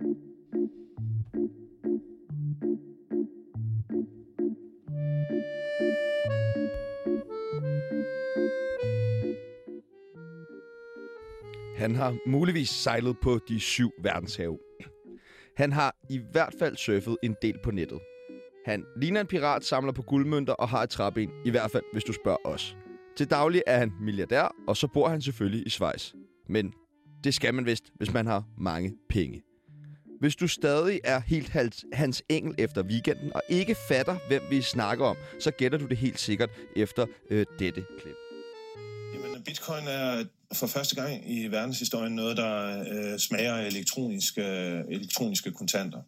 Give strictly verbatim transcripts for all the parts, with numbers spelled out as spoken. Han har muligvis sejlet på de syv verdenshave. Han har i hvert fald surfet en del på nettet. Han ligner en pirat, samler på guldmønter og har et træben, i hvert fald hvis du spørger os. Til daglig er han milliardær, og så bor han selvfølgelig i Schweiz. Men det skal man vist, hvis man har mange penge. Hvis du stadig er helt hans, hans engel efter weekenden og ikke fatter, hvem vi snakker om, så gætter du det helt sikkert efter øh, dette klip. Jamen, Bitcoin er for første gang i verdenshistorien noget, der øh, smager af elektroniske, øh, elektroniske kontanter.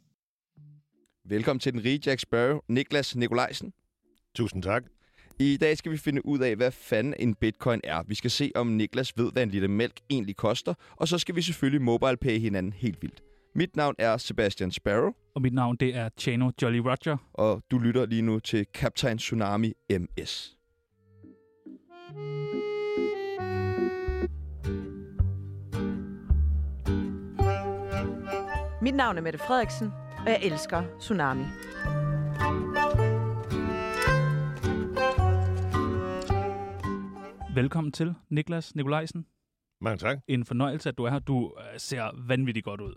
Velkommen til den rige Jack Sparrow, Niklas Nikolajsen. Tusind tak. I dag skal vi finde ud af, hvad fanden en bitcoin er. Vi skal se, om Niklas ved, hvad en liter mælk egentlig koster. Og så skal vi selvfølgelig mobile-paye hinanden helt vildt. Mit navn er Sebastian Sparrow. Og mit navn det er Tjerno Jolly Roger. Og du lytter lige nu til Kaptajn Tsunami M S. Mit navn er Mette Frederiksen, og jeg elsker Tsunami. Velkommen til, Niklas Nikolajsen. Mange tak. En fornøjelse, at du er her. Du ser vanvittigt godt ud.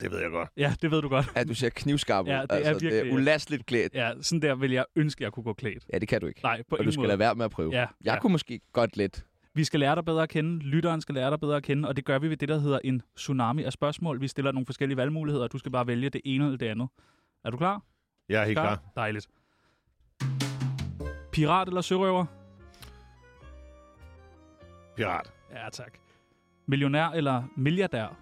Det ved jeg godt. Ja, det ved du godt. Ja, du ser knivskarp ud. Ja, det altså, er virkelig. Det er ulastligt klædt. Ja, sådan der vil jeg ønske, jeg kunne gå klædt. Ja, det kan du ikke. Nej, på og ingen måde. Og du skal lade være med at prøve. Ja, jeg ja. kunne måske godt lidt. Vi skal lære dig bedre at kende, lytteren skal lære dig bedre at kende, og det gør vi ved det, der hedder en tsunami af spørgsmål. Vi stiller nogle forskellige valgmuligheder, og du skal bare vælge det ene eller det andet. Er du klar? Jeg er helt klar. klar. Dejligt. Pirat eller sørøver? Pirat. Ja, tak. Millionær eller milliardær?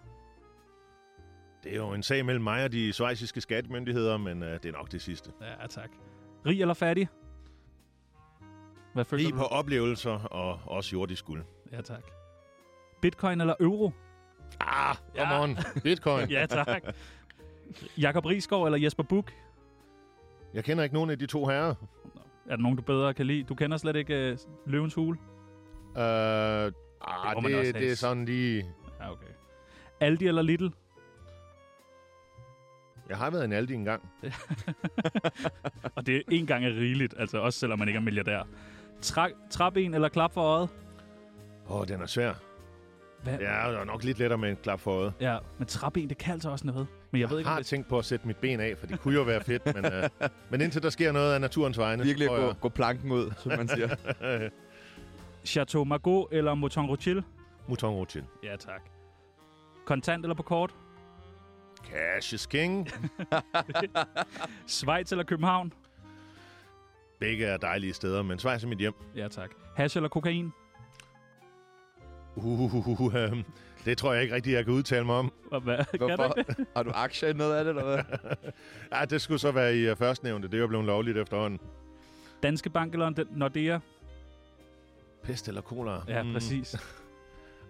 Det er jo en sag mellem mig og de schweiziske skattemyndigheder, men øh, det er nok det sidste. Ja, tak. Rig eller fattig? Lige på oplevelser og også jordisk guld. Ja, tak. Bitcoin eller euro? Ah, come ja. on. Bitcoin. Ja, tak. Jakob Risgaard eller Jesper Buch? Jeg kender ikke nogen af de to herrer. Er der nogen, du bedre kan lide? Du kender slet ikke øh, Løvens Hule? Uh, ah, det, det, det er sådan lige... Ja, okay. Aldi eller Lidl? Jeg har været en Aldi en gang. Og det er en gang er rigeligt, altså også selvom man ikke er milliardær. Tra- Træben eller klap for øjet? Åh, oh, den er svær. Hvad? Ja, det er nok lidt lettere med en klap for øjet. Ja, men træben, det kan altså også noget. Men jeg, jeg ved ikke, har det... tænkt på at sætte mit ben af, for det kunne jo være fedt. Men, uh, men indtil der sker noget af naturens vegne. Virkelig at gå, jeg... gå planken ud, som man siger. Chateau Margaux eller Mouton-Rothschild? Mouton-Rothschild. Ja, tak. Kontant eller på kort? Cash is king. Schweiz eller København? Begge er dejlige steder, men Schweiz er mit hjem. Ja, tak. Hash eller kokain? Uh, øhm, det tror jeg ikke rigtigt, jeg kan udtale mig om. Hva? Hvorfor? Du har du aktier i noget af det, eller hvad? Ja, det skulle så være i førstnævnte. Det er jo blevet lovligt efterhånden. Danske Bank eller Nordea? Pest eller cola? Ja, mm. præcis.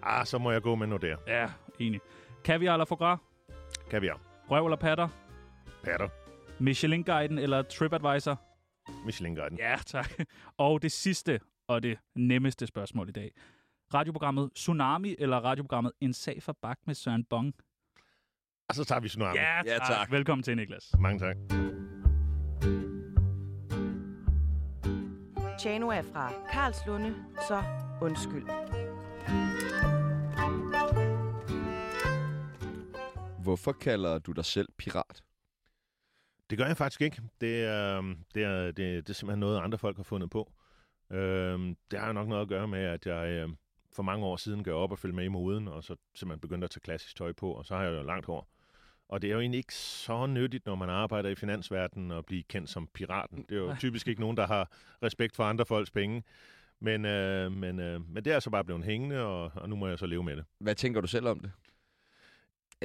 Ah, så må jeg gå med Nordea. Ja, enig. Kaviar eller foie gras? Kaviar. Røv eller patter? Patter. Michelin-guiden eller TripAdvisor? Michelin-guiden. Ja, tak. Og det sidste og det nemmeste spørgsmål i dag. Radioprogrammet Tsunami eller radioprogrammet En sag for Bak med Søren Bong? Og så tager vi Tsunami. Ja tak. ja, tak. Velkommen til, Niklas. Mange tak. Tjerno er fra Karlslunde, så undskyld. Hvorfor kalder du dig selv pirat? Det gør jeg faktisk ikke. Det er, det er, det er, det er simpelthen noget, andre folk har fundet på. Øhm, det har jo nok noget at gøre med, at jeg øh, for mange år siden gav op og følge med i moden, og så simpelthen begyndte at tage klassisk tøj på, og så har jeg jo langt hår. Og det er jo egentlig ikke så nyttigt, når man arbejder i finansverdenen og bliver kendt som piraten. Det er jo typisk ikke nogen, der har respekt for andre folks penge. Men, øh, men, øh, men det er så bare blevet hængende, og, og nu må jeg så leve med det. Hvad tænker du selv om det?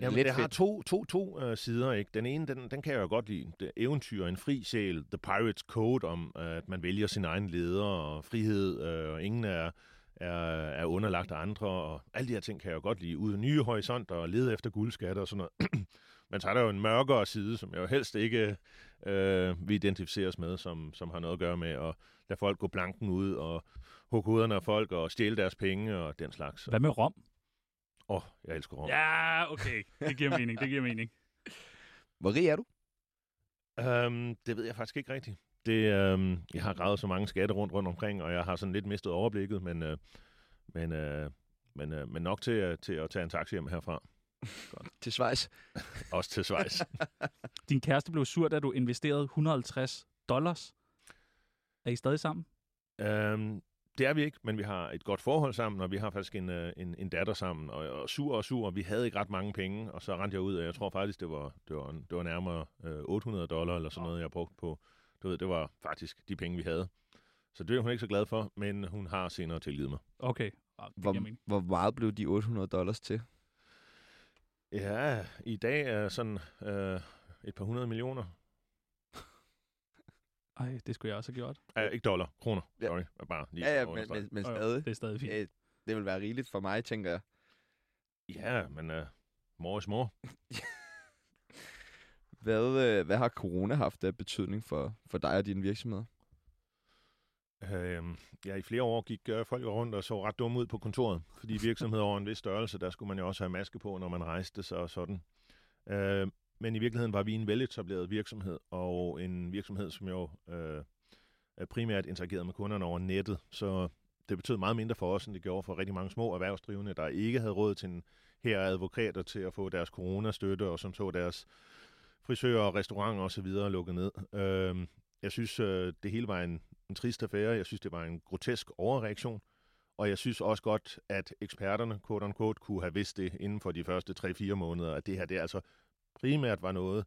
Jamen, det har to, to, to uh, sider, ikke? Den ene, den, den kan jeg jo godt lide. Det eventyr, en fri sjæl, The Pirate's Code, om uh, at man vælger sin egen leder og frihed, uh, og ingen er, er, er underlagt af andre, og alle de her ting kan jeg jo godt lide. Uden nye horisonter og lede efter guldskatter og sådan noget. Men så er der jo en mørkere side, som jeg jo helst ikke uh, vil identificeres med, som, som har noget at gøre med at lade folk gå blanken ud og hugge hovederne af folk og stjæle deres penge og den slags. Hvad med Rom? Åh, oh, jeg elsker Rom. Ja, okay. Det giver mening, det giver mening. Hvor rig er du? Øhm, det ved jeg faktisk ikke rigtigt. Det, øhm, jeg har gravet så mange skatte rundt, rundt omkring, og jeg har sådan lidt mistet overblikket, men, øh, men, øh, men, øh, men nok til, øh, til at tage en taxi hjem herfra. Til Schweiz. Også til Schweiz. Din kæreste blev sur, da du investerede et hundrede og halvtreds dollars. Er I stadig sammen? Øhm, det er vi ikke, men vi har et godt forhold sammen, og vi har faktisk en, en, en datter sammen, og, og sur og sur, og vi havde ikke ret mange penge, og så rendte jeg ud, og jeg tror faktisk, det var, det var, det var nærmere otte hundrede dollar, eller sådan noget, jeg brugte på. Du ved, det var faktisk de penge, vi havde. Så det er hun ikke så glad for, men hun har senere tilgivet mig. Okay. Hvor, hvor meget blev de otte hundrede dollars til? Ja, i dag er sådan øh, et par hundrede millioner. Ej, det skulle jeg også have gjort. Ej, ikke dollar, kroner. Ja. Sorry, bare lige ja, ja, men, men stadig. Øh, det er stadig fint. Ja, det vil være rigeligt for mig, tænker jeg. Ja, men øh, mor is mor. Hvad, øh, hvad har corona haft af betydning for, for dig og dine virksomheder? Øh, ja, i flere år gik øh, folk rundt og så ret dumme ud på kontoret, fordi virksomheder over en vis størrelse, der skulle man jo også have maske på, når man rejste sig og sådan. Øh, men i virkeligheden var vi en veletableret virksomhed, og en virksomhed, som jo øh, primært interagerede med kunderne over nettet. Så det betød meget mindre for os, end det gjorde for rigtig mange små erhvervsdrivende, der ikke havde råd til en her advokater til at få deres coronastøtte, og som så deres frisører, restauranter og så videre lukket ned. Øh, jeg synes, øh, det hele var en, en trist affære. Jeg synes, det var en grotesk overreaktion. Og jeg synes også godt, at eksperterne, quote unquote, kunne have vidst det inden for de første tre fire måneder, at det her det altså primært var noget,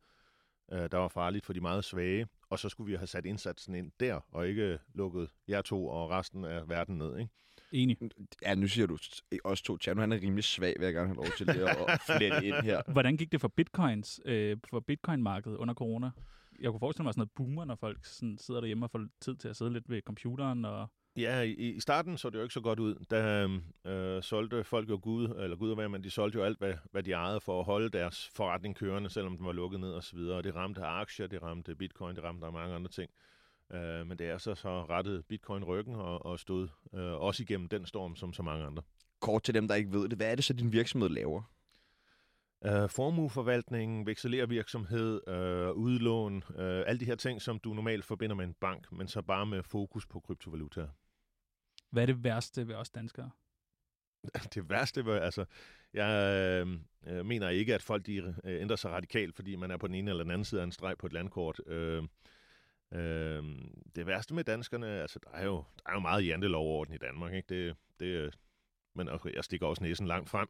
øh, der var farligt for de meget svage. Og så skulle vi have sat indsatsen ind der, og ikke lukket jer to og resten af verden ned, ikke? Enig. Ja, nu siger du også to. Tjerno, han er rimelig svag, vil jeg gerne have lov til det og flette ind her. Hvordan gik det for bitcoins, øh, for bitcoin-markedet under corona? Jeg kunne forestille mig sådan noget boomer, når folk sådan sidder derhjemme og får tid til at sidde lidt ved computeren. Og ja, i, i starten så det jo ikke så godt ud. Da øh, solgte folk jo Gud, eller Gud og hvad, men de solgte jo alt, hvad, hvad de ejede for at holde deres forretning kørende, selvom den var lukket ned og så videre. Og det ramte aktier, det ramte bitcoin, det ramte mange andre ting. Øh, men det er så, så rettede bitcoin ryggen og, og stod øh, også igennem den storm, som så mange andre. Kort til dem, der ikke ved det. Hvad er det så, din virksomhed laver? Uh, formueforvaltning, vekselervirksomhed, uh, udlån, uh, alle de her ting, som du normalt forbinder med en bank, men så bare med fokus på kryptovaluta. Hvad er det værste ved os danskere? Det værste ved, altså, jeg øh, mener ikke, at folk de, øh, ændrer sig radikalt, fordi man er på den ene eller den anden side af en streg på et landkort. Øh, øh, det værste med danskerne, altså, der er jo, der er jo meget jantelovorden i Danmark, ikke? Det, det, men jeg stikker også næsen langt frem.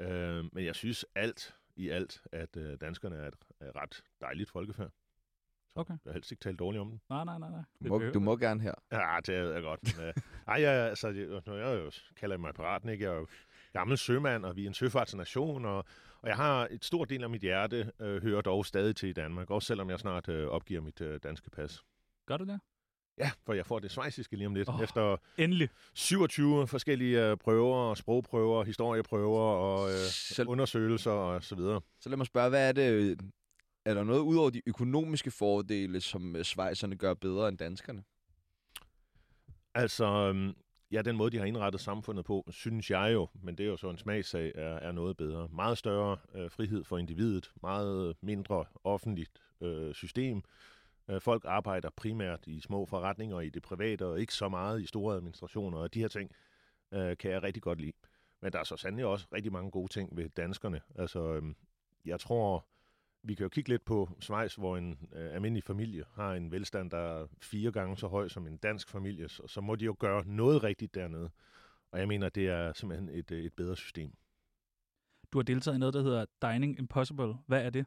Øh, men jeg synes alt i alt, at øh, danskerne er et er ret dejligt folkefærd. Så okay. Jeg har helst ikke talt dårligt om den. Nej, nej, nej. nej. Du, må, du må gerne her. Ja, det er godt. Men, øh, ej, jeg, altså, jeg, jeg kalder mig piraten, ikke? Jeg er jo gammel sømand, og vi er en søfartsnation, og, og jeg har et stort del af mit hjerte, øh, hører dog stadig til i Danmark, også selvom jeg snart øh, opgiver mit øh, danske pas. Gør du det? Ja, for jeg får det schweiziske lige om lidt. Oh, efter endelig. syvogtyve forskellige prøver, sprogprøver, historieprøver og øh, så undersøgelser og så videre. Så lad mig spørge, hvad er det? Er der noget ud over de økonomiske fordele, som schweizerne gør bedre end danskerne? Altså, ja, den måde, de har indrettet samfundet på, synes jeg jo, men det er jo så en smagssag, er, er noget bedre. Meget større øh, frihed for individet, meget mindre offentligt øh, system. Folk arbejder primært i små forretninger, i det private, og ikke så meget i store administrationer, og de her ting øh, kan jeg rigtig godt lide. Men der er så sandelig også rigtig mange gode ting ved danskerne. Altså, øhm, jeg tror, vi kan jo kigge lidt på Schweiz, hvor en øh, almindelig familie har en velstand, der er fire gange så høj som en dansk familie, så, så må de jo gøre noget rigtigt dernede. Og jeg mener, det er simpelthen et, et bedre system. Du har deltaget i noget, der hedder Dining Impossible. Hvad er det?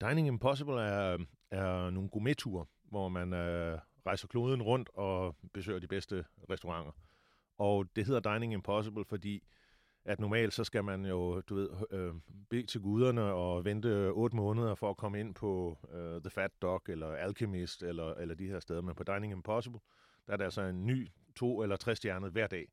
Dining Impossible er, er nogle gourmetture, hvor man øh, rejser kloden rundt og besøger de bedste restauranter. Og det hedder Dining Impossible, fordi at normalt så skal man jo, du ved, øh, bede til guderne og vente otte måneder for at komme ind på øh, The Fat Dog eller Alchemist eller, eller de her steder. Men på Dining Impossible, der er der altså en ny to- eller tre-stjernet hver dag.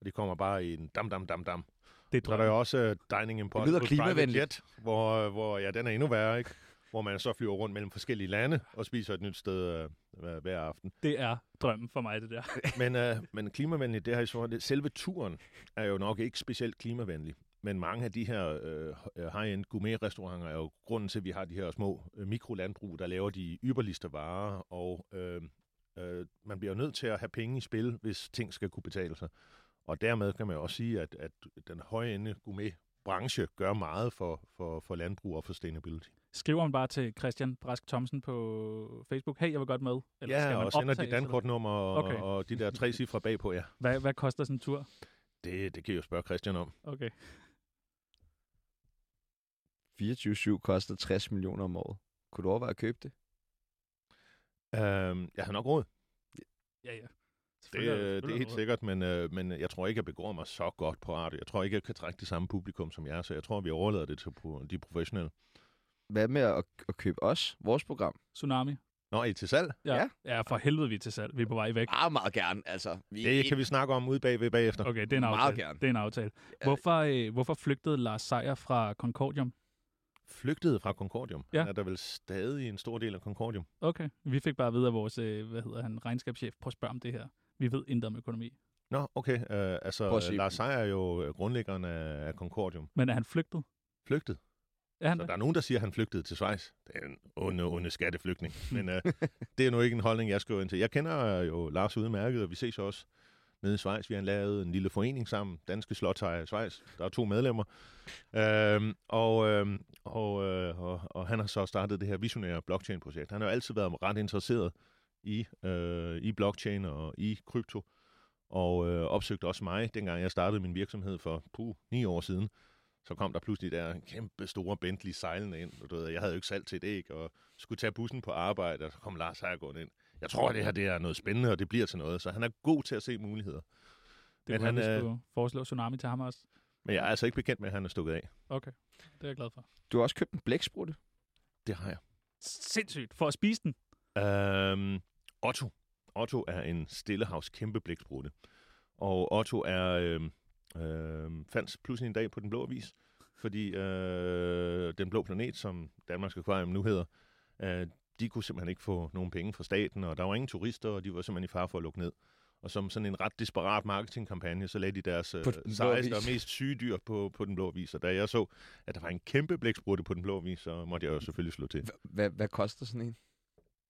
Og de kommer bare i en dam, dam, dam, dam. Det der er jo også uh, Dining Impossible Private Jet, hvor, hvor ja, den er endnu værre, ikke? Hvor man så flyver rundt mellem forskellige lande og spiser et nyt sted øh, hver aften. Det er drømmen for mig, det der. men, øh, men klimavenligt, det her i så, det, selve turen er jo nok ikke specielt klimavenlig. Men mange af de her øh, high-end gourmet-restauranter er jo grunden til, at vi har de her små øh, mikrolandbrug, der laver de ypperligste varer, og øh, øh, man bliver nødt til at have penge i spil, hvis ting skal kunne betale sig. Og dermed kan man jo også sige, at, at den højende gourmet-branche gør meget for, for, for landbrug og sustainability. Skriver man bare til Christian Brask-Thomsen på Facebook, hey, jeg vil godt med? Eller ja, skal man og sender dit dankortnummer og, okay. og de der tre cifre bagpå, ja. Hvad, hvad koster sådan en tur? Det, det kan jeg jo spørge Christian om. Okay. fireogtyve syv koster tres millioner om året. Kunne du overveje at købe det? Øhm, jeg har nok råd. Ja, ja. Det, det, det er helt sikkert, men, øh, men jeg tror ikke, jeg begår mig så godt på radio. Jeg tror ikke, jeg kan trække det samme publikum som jeg, så jeg tror, vi overlader det til de professionelle. Hvad med at, at købe os? Vores program? Tsunami. Nå, I til salg? Ja, ja, for helvede, vi er til salg. Vi er på vej væk. Meget, meget gerne. Altså, vi det kan vi snakke om ude bagved bagefter. Okay, det er en aftale. Meget gerne. Det er en aftale. Hvorfor, øh, hvorfor flygtede Lars Sejer fra Concordium? Flygtede fra Concordium? Ja. Han er der vel stadig en stor del af Concordium. Okay. Vi fik bare at vide af vores, øh, hvad hedder han, regnskabschef, prøv at spørge om det her. Vi ved intet om økonomi. Nå, okay. Øh, altså, Lars Sejer er jo grundlæggeren af Concordium. Men er han flygtet? Flygtet? Så der er nogen, der siger, at han flygtede til Schweiz. Det er en onde, onde skatteflygtning. Men øh, det er nu ikke en holdning, jeg skriver ind til. Jeg kender jo Lars udmærket, og vi ses også nede i Schweiz. Vi har lavet en lille forening sammen. Danske Slotsejere i Schweiz. Der er to medlemmer. Øhm, og, øhm, og, øh, og, og han har så startet det her visionære blockchain-projekt. Han har jo altid været ret interesseret i, øh, i blockchain og i krypto. Og øh, opsøgte også mig, dengang jeg startede min virksomhed for puh, ni år siden. Så kom der pludselig der kæmpe store Bentley sejlende ind. Og du ved, jeg havde jo ikke salg til et æg, og skulle tage bussen på arbejde, og så kom Lars Sejergaard ind. Jeg tror, det her det er noget spændende, og det bliver til noget. Så han er god til at se muligheder. Det men kunne han, han skulle foreslå Tsunami til ham også. Men jeg er altså ikke bekendt med, at han er stukket af. Okay, det er jeg glad for. Du har også købt en blæksprutte. Det har jeg. Sindssygt. For at spise den? Øhm, Otto. Otto er en Stillehavs kæmpe blæksprutte. Og Otto er... Øhm, Øh, fandt pludselig en dag på Den Blå Avis, fordi øh, Den Blå Planet, som Danmarks Akvarium nu hedder, øh, de kunne simpelthen ikke få nogen penge fra staten, og der var ingen turister, og de var simpelthen i fare for at lukke ned. Og som sådan en ret desperat marketingkampagne, så lagde de deres øh, sejeste og mest syge dyr på, på Den Blå Avis, og da jeg så, at der var en kæmpe blæksprutte på Den Blå Avis, så måtte jeg jo selvfølgelig slå til. Hvad koster sådan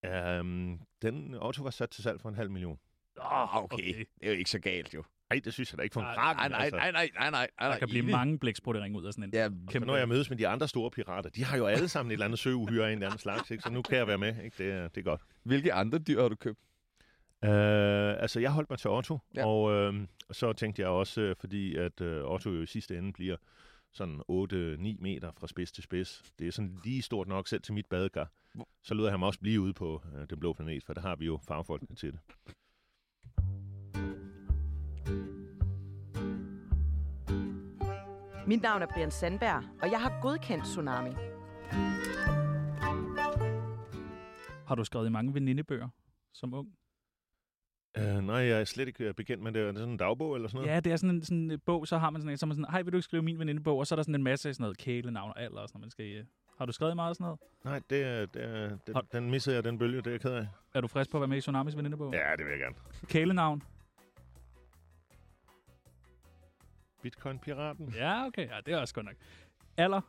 en? Den Otto var sat til salg for en halv million. Åh, okay. Det er jo ikke så galt, jo. Nej, det synes jeg da ikke for en kraken. Nej, nej, nej, nej, nej. Der kan blive mange blæksprutter ringe ud af sådan en. Ja, kæmpe. Når jeg mødes med de andre store pirater, de har jo alle sammen et eller andet søuhyre af en eller anden slags, ikke? Så nu kan jeg være med, ikke? Det, det er godt. Hvilke andre dyr har du købt? Øh, altså, jeg holdt mig til Otto, ja. og øh, så tænkte jeg også, fordi at øh, Otto jo i sidste ende bliver sådan otte ni meter fra spids til spids. Det er sådan lige stort nok selv til mit badekar. Så lød jeg ham også blive ude på øh, Den Blå Planet, for der har vi jo fagfolkene til det. Mit navn er Brian Sandberg, og jeg har godkendt Tsunami. Har du skrevet i mange venindebøger som ung? Uh, nej, jeg er slet ikke bekendt med det. Er det sådan en dagbog eller sådan noget? Ja, det er sådan en, sådan en bog, så har man sådan en, så man sådan, hej, vil du ikke skrive min venindebog? Og så er der sådan en masse sådan noget kælenavn og alder og sådan noget, man skal... Har du skrevet meget af sådan noget? Nej, det, det, det, har... den missede jeg, den bølge, det er jeg ked af. Er du frisk på at være med i Tsunamis venindebog? Ja, det vil jeg gerne. Kælenavn? Bitcoin-piraten. Ja, okay. Ja, det er også godt nok. Alder?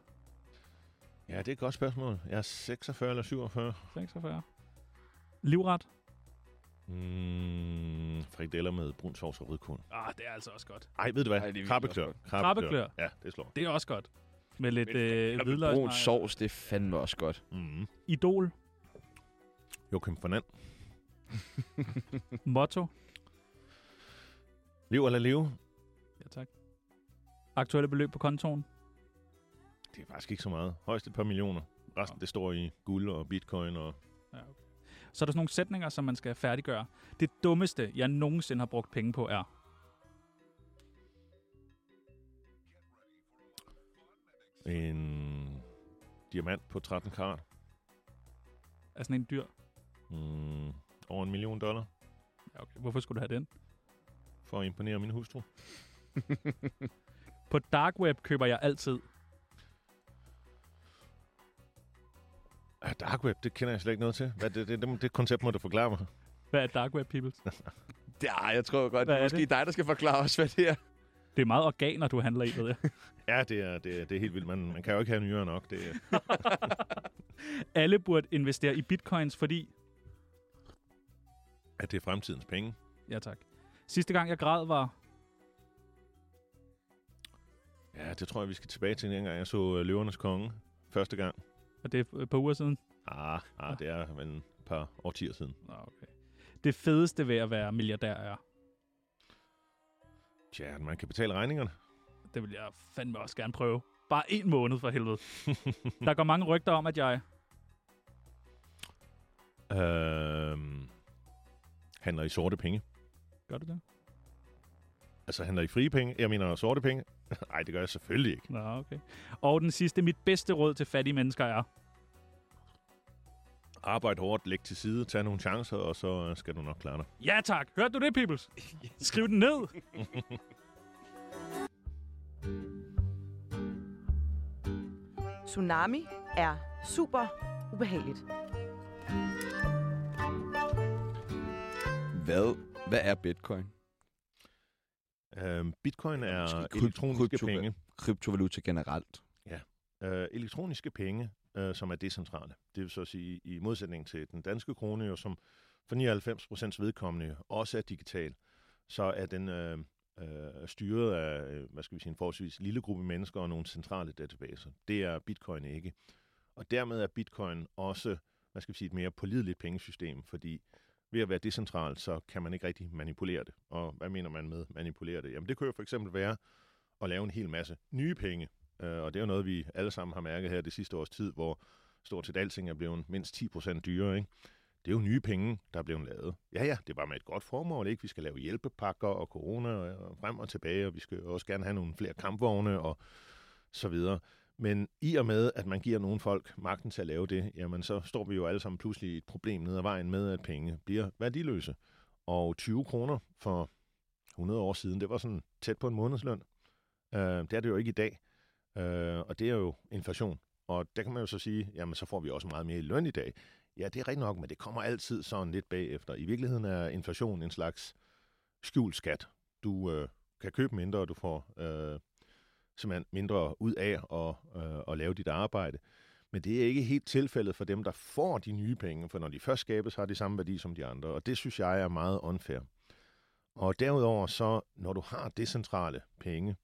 Ja, det er et godt spørgsmål. Jeg er seksogfyrre eller syvogfyrre. seksogfyrre. Livret? Mm, frikadeller med brun sovs og rødkål. Ah, det er altså også godt. Ej, ved du hvad? Krabbeklør. Krabbeklør. Ja, det slår. Det er også godt. Med lidt øh, hvidløg. Brun sovs, det er fandme også godt. Mm. Idol? Joachim Fernand. Motto? Lev eller leve? Ja, tak. Aktuelle beløb på kontoen? Det er faktisk ikke så meget. Højst et par millioner. Resten, okay. Det står i guld og bitcoin. Og... Ja, okay. Så er der sådan nogle sætninger, som man skal færdiggøre. Det dummeste, jeg nogensinde har brugt penge på, er... En diamant på tretten karat. Er sådan en dyr? Mm, over en million dollar. Ja, okay. Hvorfor skulle du have den? For at imponere min hustru. På dark web køber jeg altid. Ja, dark web, det kender jeg slet ikke noget til. Hvad, det, det, det, det koncept må du forklare mig. Hvad er dark web, people? Ja, jeg tror godt, det er måske dig, der skal forklare os, hvad det er. Det er meget organer, du handler i, ved jeg. Ja, det er, det, er, det er helt vildt. Man, man kan jo ikke have nyere nok. Det er. Alle burde investere i bitcoins, fordi... at det er fremtidens penge. Ja, tak. Sidste gang, jeg græd, var... ja, det tror jeg, vi skal tilbage til, dengang jeg så Løvernes Konge første gang. Og det er et par uger siden? Ah, ah det er vel et par årtier siden. Okay. Det fedeste ved at være milliardær er? Tja, man kan betale regningerne. Det vil jeg fandme også gerne prøve. Bare én måned for helvede. Der går mange rygter om, at jeg... Øhm, handler i sorte penge. Gør du det? Altså handler i frie penge? Jeg mener sorte penge? Nej, det gør jeg selvfølgelig ikke. Nå, okay. Og den sidste, mit bedste råd til fattige mennesker er? Arbejd hårdt, læg til side, tag nogle chancer, og så skal du nok klare dig. Ja tak! Hørte du det, peoples? Skriv den ned! Tsunami er super ubehageligt. Hvad, hvad er bitcoin? Øhm, bitcoin er krypt- elektroniske krypto- penge. Kryptovaluta generelt. Ja. Øh, elektroniske penge, øh, som er decentrale. Det vil så sige, i modsætning til den danske krone, jo, som for nioghalvfems procent vedkommende også er digital, så er den øh, øh, styret af hvad skal vi sige, en forholdsvis lille gruppe mennesker og nogle centrale databaser. Det er bitcoin ikke. Og dermed er bitcoin også hvad skal vi sige, et mere pålideligt pengesystem, fordi ved at være decentralt, så kan man ikke rigtig manipulere det. Og hvad mener man med manipulere det? Jamen det kunne jo for eksempel være at lave en hel masse nye penge. Øh, og det er jo noget, vi alle sammen har mærket her det sidste års tid, hvor stort set alting er blevet mindst ti procent dyrere. Ikke? Det er jo nye penge, der er blevet lavet. Ja, ja, det er bare med et godt formål, ikke? Vi skal lave hjælpepakker og corona og frem og tilbage, og vi skal også gerne have nogle flere kampvogne og så videre. Men i og med, at man giver nogle folk magten til at lave det, jamen så står vi jo alle sammen pludselig i et problem ned ad vejen med, at penge bliver værdiløse. Og tyve kroner for hundrede år siden, det var sådan tæt på en månedsløn. Øh, det er det jo ikke i dag. Øh, og det er jo inflation. Og der kan man jo så sige, jamen så får vi også meget mere i løn i dag. Ja, det er rigtigt nok, men det kommer altid sådan lidt bagefter. I virkeligheden er inflation en slags skjult skat. Du øh, kan købe mindre, og du får... Øh, simpelthen mindre ud af at, øh, at lave dit arbejde. Men det er ikke helt tilfældet for dem, der får de nye penge, for når de først skabes, har de samme værdi som de andre, og det synes jeg er meget unfair. Og derudover så, når du har decentrale penge,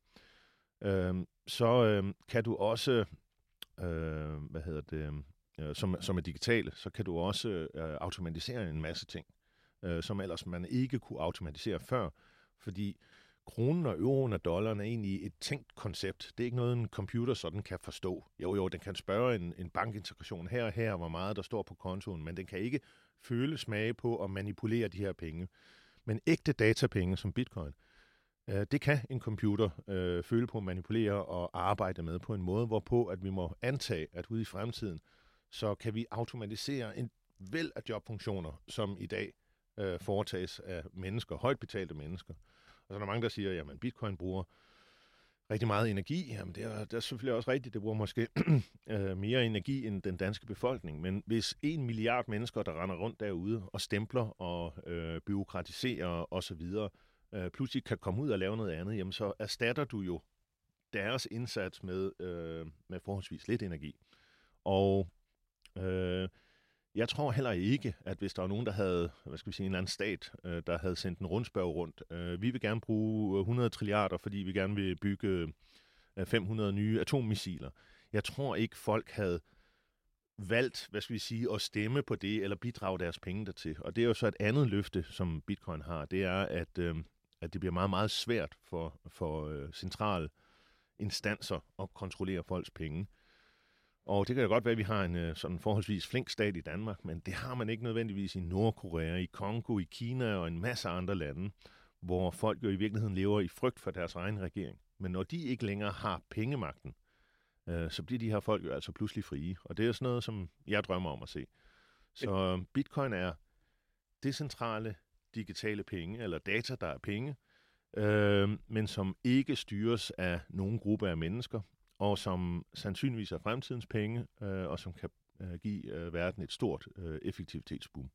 øh, så øh, kan du også, øh, hvad hedder det, øh, som, som er digitale, så kan du også øh, automatisere en masse ting, øh, som ellers man ikke kunne automatisere før, fordi kronen og euroen og dollaren er egentlig et tænkt koncept. Det er ikke noget, en computer sådan kan forstå. Jo, jo, den kan spørge en, en bankintegration her og her, hvor meget der står på kontoen, men den kan ikke føle, smage på og manipulere de her penge. Men ægte datapenge som bitcoin, øh, det kan en computer øh, føle på, manipulere og arbejde med på en måde, hvorpå at vi må antage, at ude i fremtiden, så kan vi automatisere en væld af jobfunktioner, som i dag øh, foretages af mennesker, højt betalte mennesker. Og så er der mange, der siger, jamen bitcoin bruger rigtig meget energi. Jamen det er, det er selvfølgelig også rigtigt, det bruger måske øh, mere energi end den danske befolkning. Men hvis en milliard mennesker, der render rundt derude og stempler og øh, byråkratiserer osv., øh, pludselig kan komme ud og lave noget andet, jamen så erstatter du jo deres indsats med, øh, med forholdsvis lidt energi. Og... Øh, Jeg tror heller ikke, at hvis der var nogen, der havde, hvad skal vi sige, en eller anden stat, der havde sendt en rundspørg rundt. Vi vil gerne bruge hundrede trilliarder, fordi vi gerne vil bygge fem hundrede nye atommissiler. Jeg tror ikke, folk havde valgt, hvad skal vi sige, at stemme på det, eller bidrage deres penge dertil. Og det er jo så et andet løfte, som bitcoin har. Det er, at, at det bliver meget, meget svært for, for centrale instanser at kontrollere folks penge. Og det kan jo godt være, at vi har en sådan forholdsvis flink stat i Danmark, men det har man ikke nødvendigvis i Nordkorea, i Kongo, i Kina og en masse andre lande, hvor folk jo i virkeligheden lever i frygt for deres egen regering. Men når de ikke længere har pengemagten, øh, så bliver de her folk jo altså pludselig frie. Og det er sådan noget, som jeg drømmer om at se. Så bitcoin er decentrale digitale penge, eller data, der er penge, øh, men som ikke styres af nogen gruppe af mennesker, og som sandsynligvis er fremtidens penge, øh, og som kan øh, give øh, verden et stort øh, effektivitetsboom.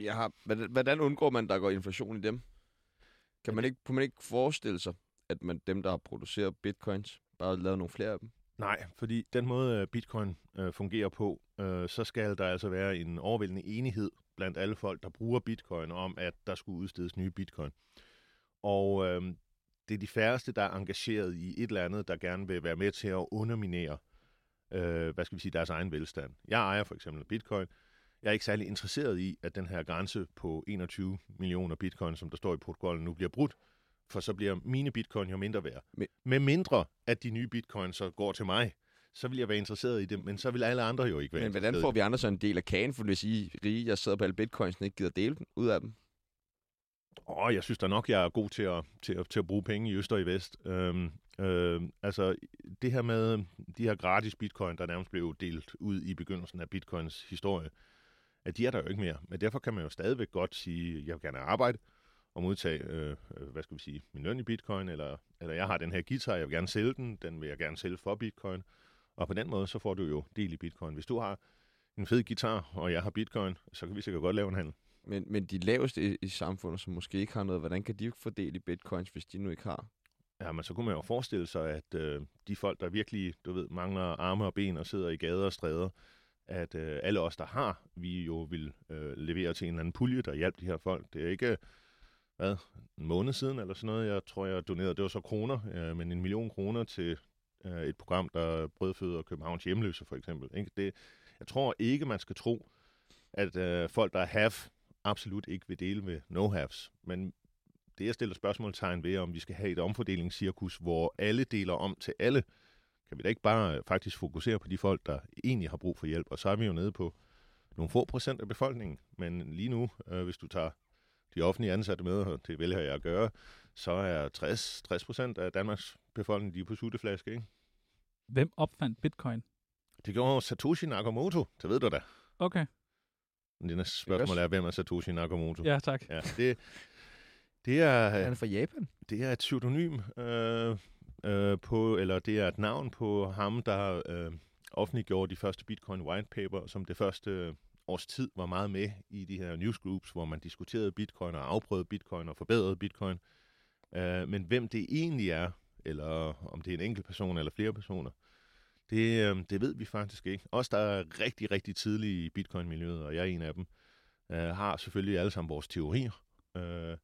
Jeg har, hvordan undgår man, der går inflation i dem? Kan man ikke, kan man ikke forestille sig, at man, dem, der producerer bitcoins, bare laver nogle flere af dem? Nej, fordi den måde bitcoin øh, fungerer på, øh, så skal der altså være en overvældende enighed blandt alle folk, der bruger bitcoin, om at der skulle udstedes nye bitcoin. Og øh, det er de færreste, der er engageret i et eller andet, der gerne vil være med til at underminere, øh, hvad skal vi sige, deres egen velstand. Jeg ejer for eksempel bitcoin. Jeg er ikke særlig interesseret i, at den her grænse på enogtyve millioner bitcoin, som der står i protokollen, nu bliver brudt, for så bliver mine bitcoin jo mindre værd. Men... Med mindre, at de nye bitcoin så går til mig, så vil jeg være interesseret i det, men så vil alle andre jo ikke være Men hvordan får vi andre så en del af kagen, for hvis I rige, jeg sidder på alle bitcoins, og ikke gider dele dem ud af dem? Åh, oh, jeg synes da nok, jeg er god til at, til at, til at bruge penge i øst og i vest. Øhm, øhm, altså, det her med de her gratis bitcoin, der nærmest blev delt ud i begyndelsen af bitcoins historie, at de er der jo ikke mere. Men derfor kan man jo stadigvæk godt sige, at jeg vil gerne arbejde og modtage, øh, hvad skal vi sige, min løn i bitcoin, eller, eller jeg har den her guitar, jeg vil gerne sælge den, den vil jeg gerne sælge for bitcoin. Og på den måde, så får du jo del i bitcoin. Hvis du har en fed guitar, og jeg har bitcoin, så kan vi sikkert godt lave en handel. Men, men de laveste i, i samfundet, som måske ikke har noget, hvordan kan de få del i bitcoins, hvis de nu ikke har? Ja, men så kunne man jo forestille sig, at øh, de folk, der virkelig, du ved, mangler arme og ben og sidder i gader og stræder, at øh, alle os, der har, vi jo vil øh, levere til en eller anden pulje, der hjælper de her folk. Det er ikke, hvad, en måned siden eller sådan noget, jeg tror, jeg donerede, det var så kroner, øh, men en million kroner til øh, et program, der brødføder Københavns hjemløse, for eksempel. Ikke? Det, jeg tror ikke, man skal tro, at øh, folk, der have, absolut ikke vil dele med no-haves, men det, jeg stiller spørgsmålstegn ved, om vi skal have et omfordelingscirkus, hvor alle deler om til alle, kan vi da ikke bare faktisk fokusere på de folk, der egentlig har brug for hjælp? Og så er vi jo nede på nogle få procent af befolkningen. Men lige nu, øh, hvis du tager de offentlige ansatte med, og det vælger jeg at gøre, så er tres procent af Danmarks befolkning, de er på sutteflaske, ikke? Hvem opfandt bitcoin? Det gjorde Satoshi Nakamoto, det ved du da. Okay. Det næste spørgsmål er, hvem er Satoshi Nakamoto? Ja, tak. Ja, det, det er... Han er fra Japan. Det er et pseudonym... Øh, Øh, på, eller det er et navn på ham, der øh, offentliggjorde de første Bitcoin white paper, som det første øh, års tid var meget med i de her newsgroups, hvor man diskuterede Bitcoin og afprøvede Bitcoin og forbedrede Bitcoin. Øh, men hvem det egentlig er, eller om det er en enkelt person eller flere personer, det, øh, det ved vi faktisk ikke. Os, der er rigtig, rigtig tidlige i Bitcoin-miljøet, og jeg er en af dem, øh, har selvfølgelig alle sammen vores teorier. Øh,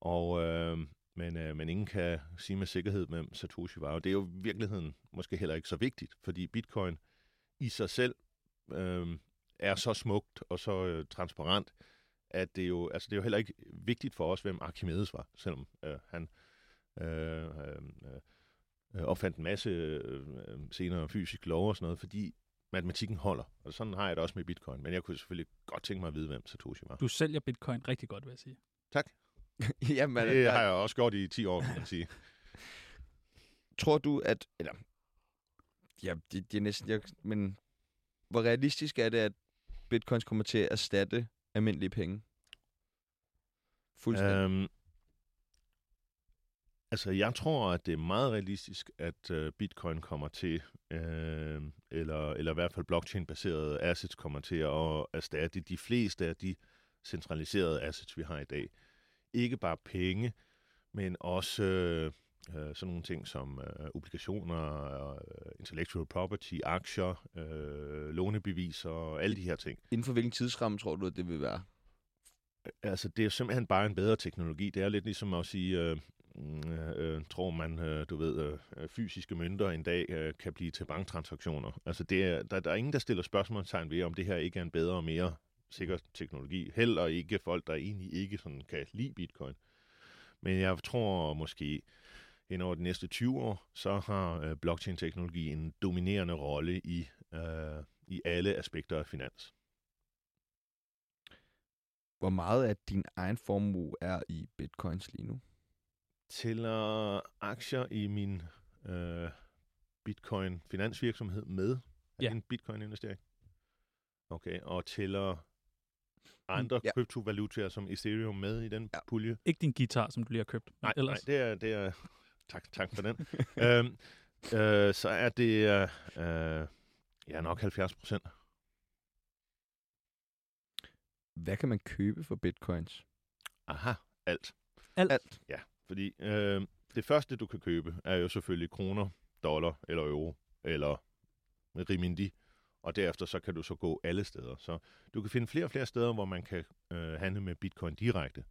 og... Øh, Men, øh, men ingen kan sige med sikkerhed, hvem Satoshi var. Og det er jo i virkeligheden måske heller ikke så vigtigt, fordi bitcoin i sig selv øh, er så smukt og så øh, transparent, at det jo, altså det er jo heller ikke vigtigt for os, hvem Archimedes var, selvom øh, han øh, øh, opfandt en masse øh, senere fysisk lov og sådan noget, fordi matematikken holder. Og sådan har jeg det også med bitcoin. Men jeg kunne selvfølgelig godt tænke mig at vide, hvem Satoshi var. Du sælger bitcoin rigtig godt, vil jeg sige. Tak. Jamen, det har jeg også gjort i ti år, kan man sige. Tror du, at... Eller, ja, det, det er næsten... Jeg, men hvor realistisk er det, at bitcoins kommer til at erstatte almindelige penge? Fuldstændig. Øhm, altså, jeg tror, at det er meget realistisk, at øh, bitcoin kommer til, øh, eller, eller i hvert fald blockchain-baserede assets kommer til at erstatte de fleste af de centraliserede assets, vi har i dag. Ikke bare penge, men også øh, øh, sådan nogle ting som øh, obligationer, øh, intellectual property, aktier, øh, lånebeviser og alle de her ting. Inden for hvilken tidsramme tror du, at det vil være? Altså, det er simpelthen bare en bedre teknologi. Det er lidt ligesom at sige, øh, øh, tror man, øh, du ved, øh, fysiske mønter en dag øh, kan blive til banktransaktioner. Altså, det er, der, der er ingen, der stiller spørgsmålstegn ved, om det her ikke er en bedre og mere sikker teknologi, heller ikke folk, der egentlig ikke sådan kan lide bitcoin. Men jeg tror måske, hen over de næste tyve år, så har øh, blockchain-teknologi en dominerende rolle i, øh, i alle aspekter af finans. Hvor meget af din egen formue er i bitcoins lige nu? Tæller øh, aktier i min øh, bitcoin-finansvirksomhed med? Er ja. Det en bitcoin-investering? Okay, og tæller andre ja. kryptovalutaer som Ethereum med i den ja. pulje? Ikke din guitar, som du lige har købt. Nej, nej det, er, det er... Tak, tak for den. øhm, øh, så er det øh, ja, nok halvfjerds procent. Hvad kan man købe for bitcoins? Aha, alt. Alt? Alt, ja. Fordi øh, det første, du kan købe, er jo selvfølgelig kroner, dollar eller euro eller renminbi. Og derefter så kan du så gå alle steder. Så du kan finde flere og flere steder, hvor man kan øh, handle med bitcoin direkte.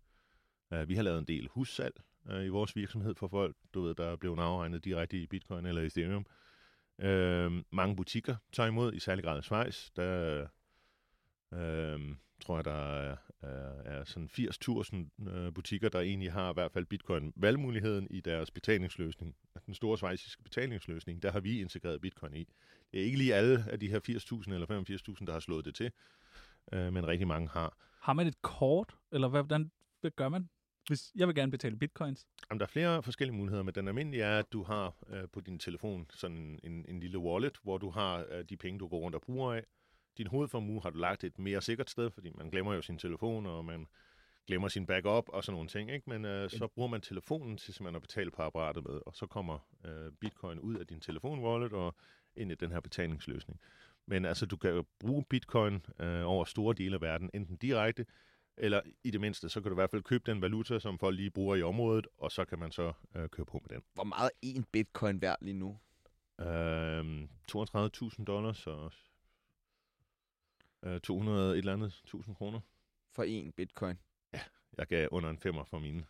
Uh, vi har lavet en del hussalg uh, i vores virksomhed for folk. Du ved, der er blevet afregnet direkte i bitcoin eller Ethereum. Uh, mange butikker tager imod, i særlig grad i Schweiz. Der uh, tror jeg, der er, uh, er sådan firs tusind uh, butikker, der egentlig har i hvert fald bitcoin-valgmuligheden i deres betalingsløsning. Den store schweiziske betalingsløsning, der har vi integreret bitcoin i. Det er ikke lige alle af de her firs tusind eller femogfirs tusind, der har slået det til, uh, men rigtig mange har. Har man et kort, eller hvordan gør man? Hvis jeg vil gerne betale bitcoins. Jamen, der er flere forskellige muligheder, men den almindelige er, at du har øh, på din telefon sådan en, en lille wallet, hvor du har øh, de penge, du går rundt og bruger af. Din hovedformue har du lagt et mere sikkert sted, fordi man glemmer jo sin telefon, og man glemmer sin backup og sådan nogle ting, ikke? Men øh, så bruger man telefonen til simpelthen at betale på apparatet med, og så kommer øh, bitcoin ud af din telefonwallet og ind i den her betalingsløsning. Men altså, du kan jo bruge bitcoin øh, over store dele af verden, enten direkte, eller i det mindste, så kan du i hvert fald købe den valuta, som folk lige bruger i området, og så kan man så øh, køre på med den. Hvor meget er en bitcoin værd lige nu? Øhm, toogtredive tusind dollars og øh, to hundrede et eller andet tusind kroner. For en bitcoin? Ja, jeg gav under en femmer for mine.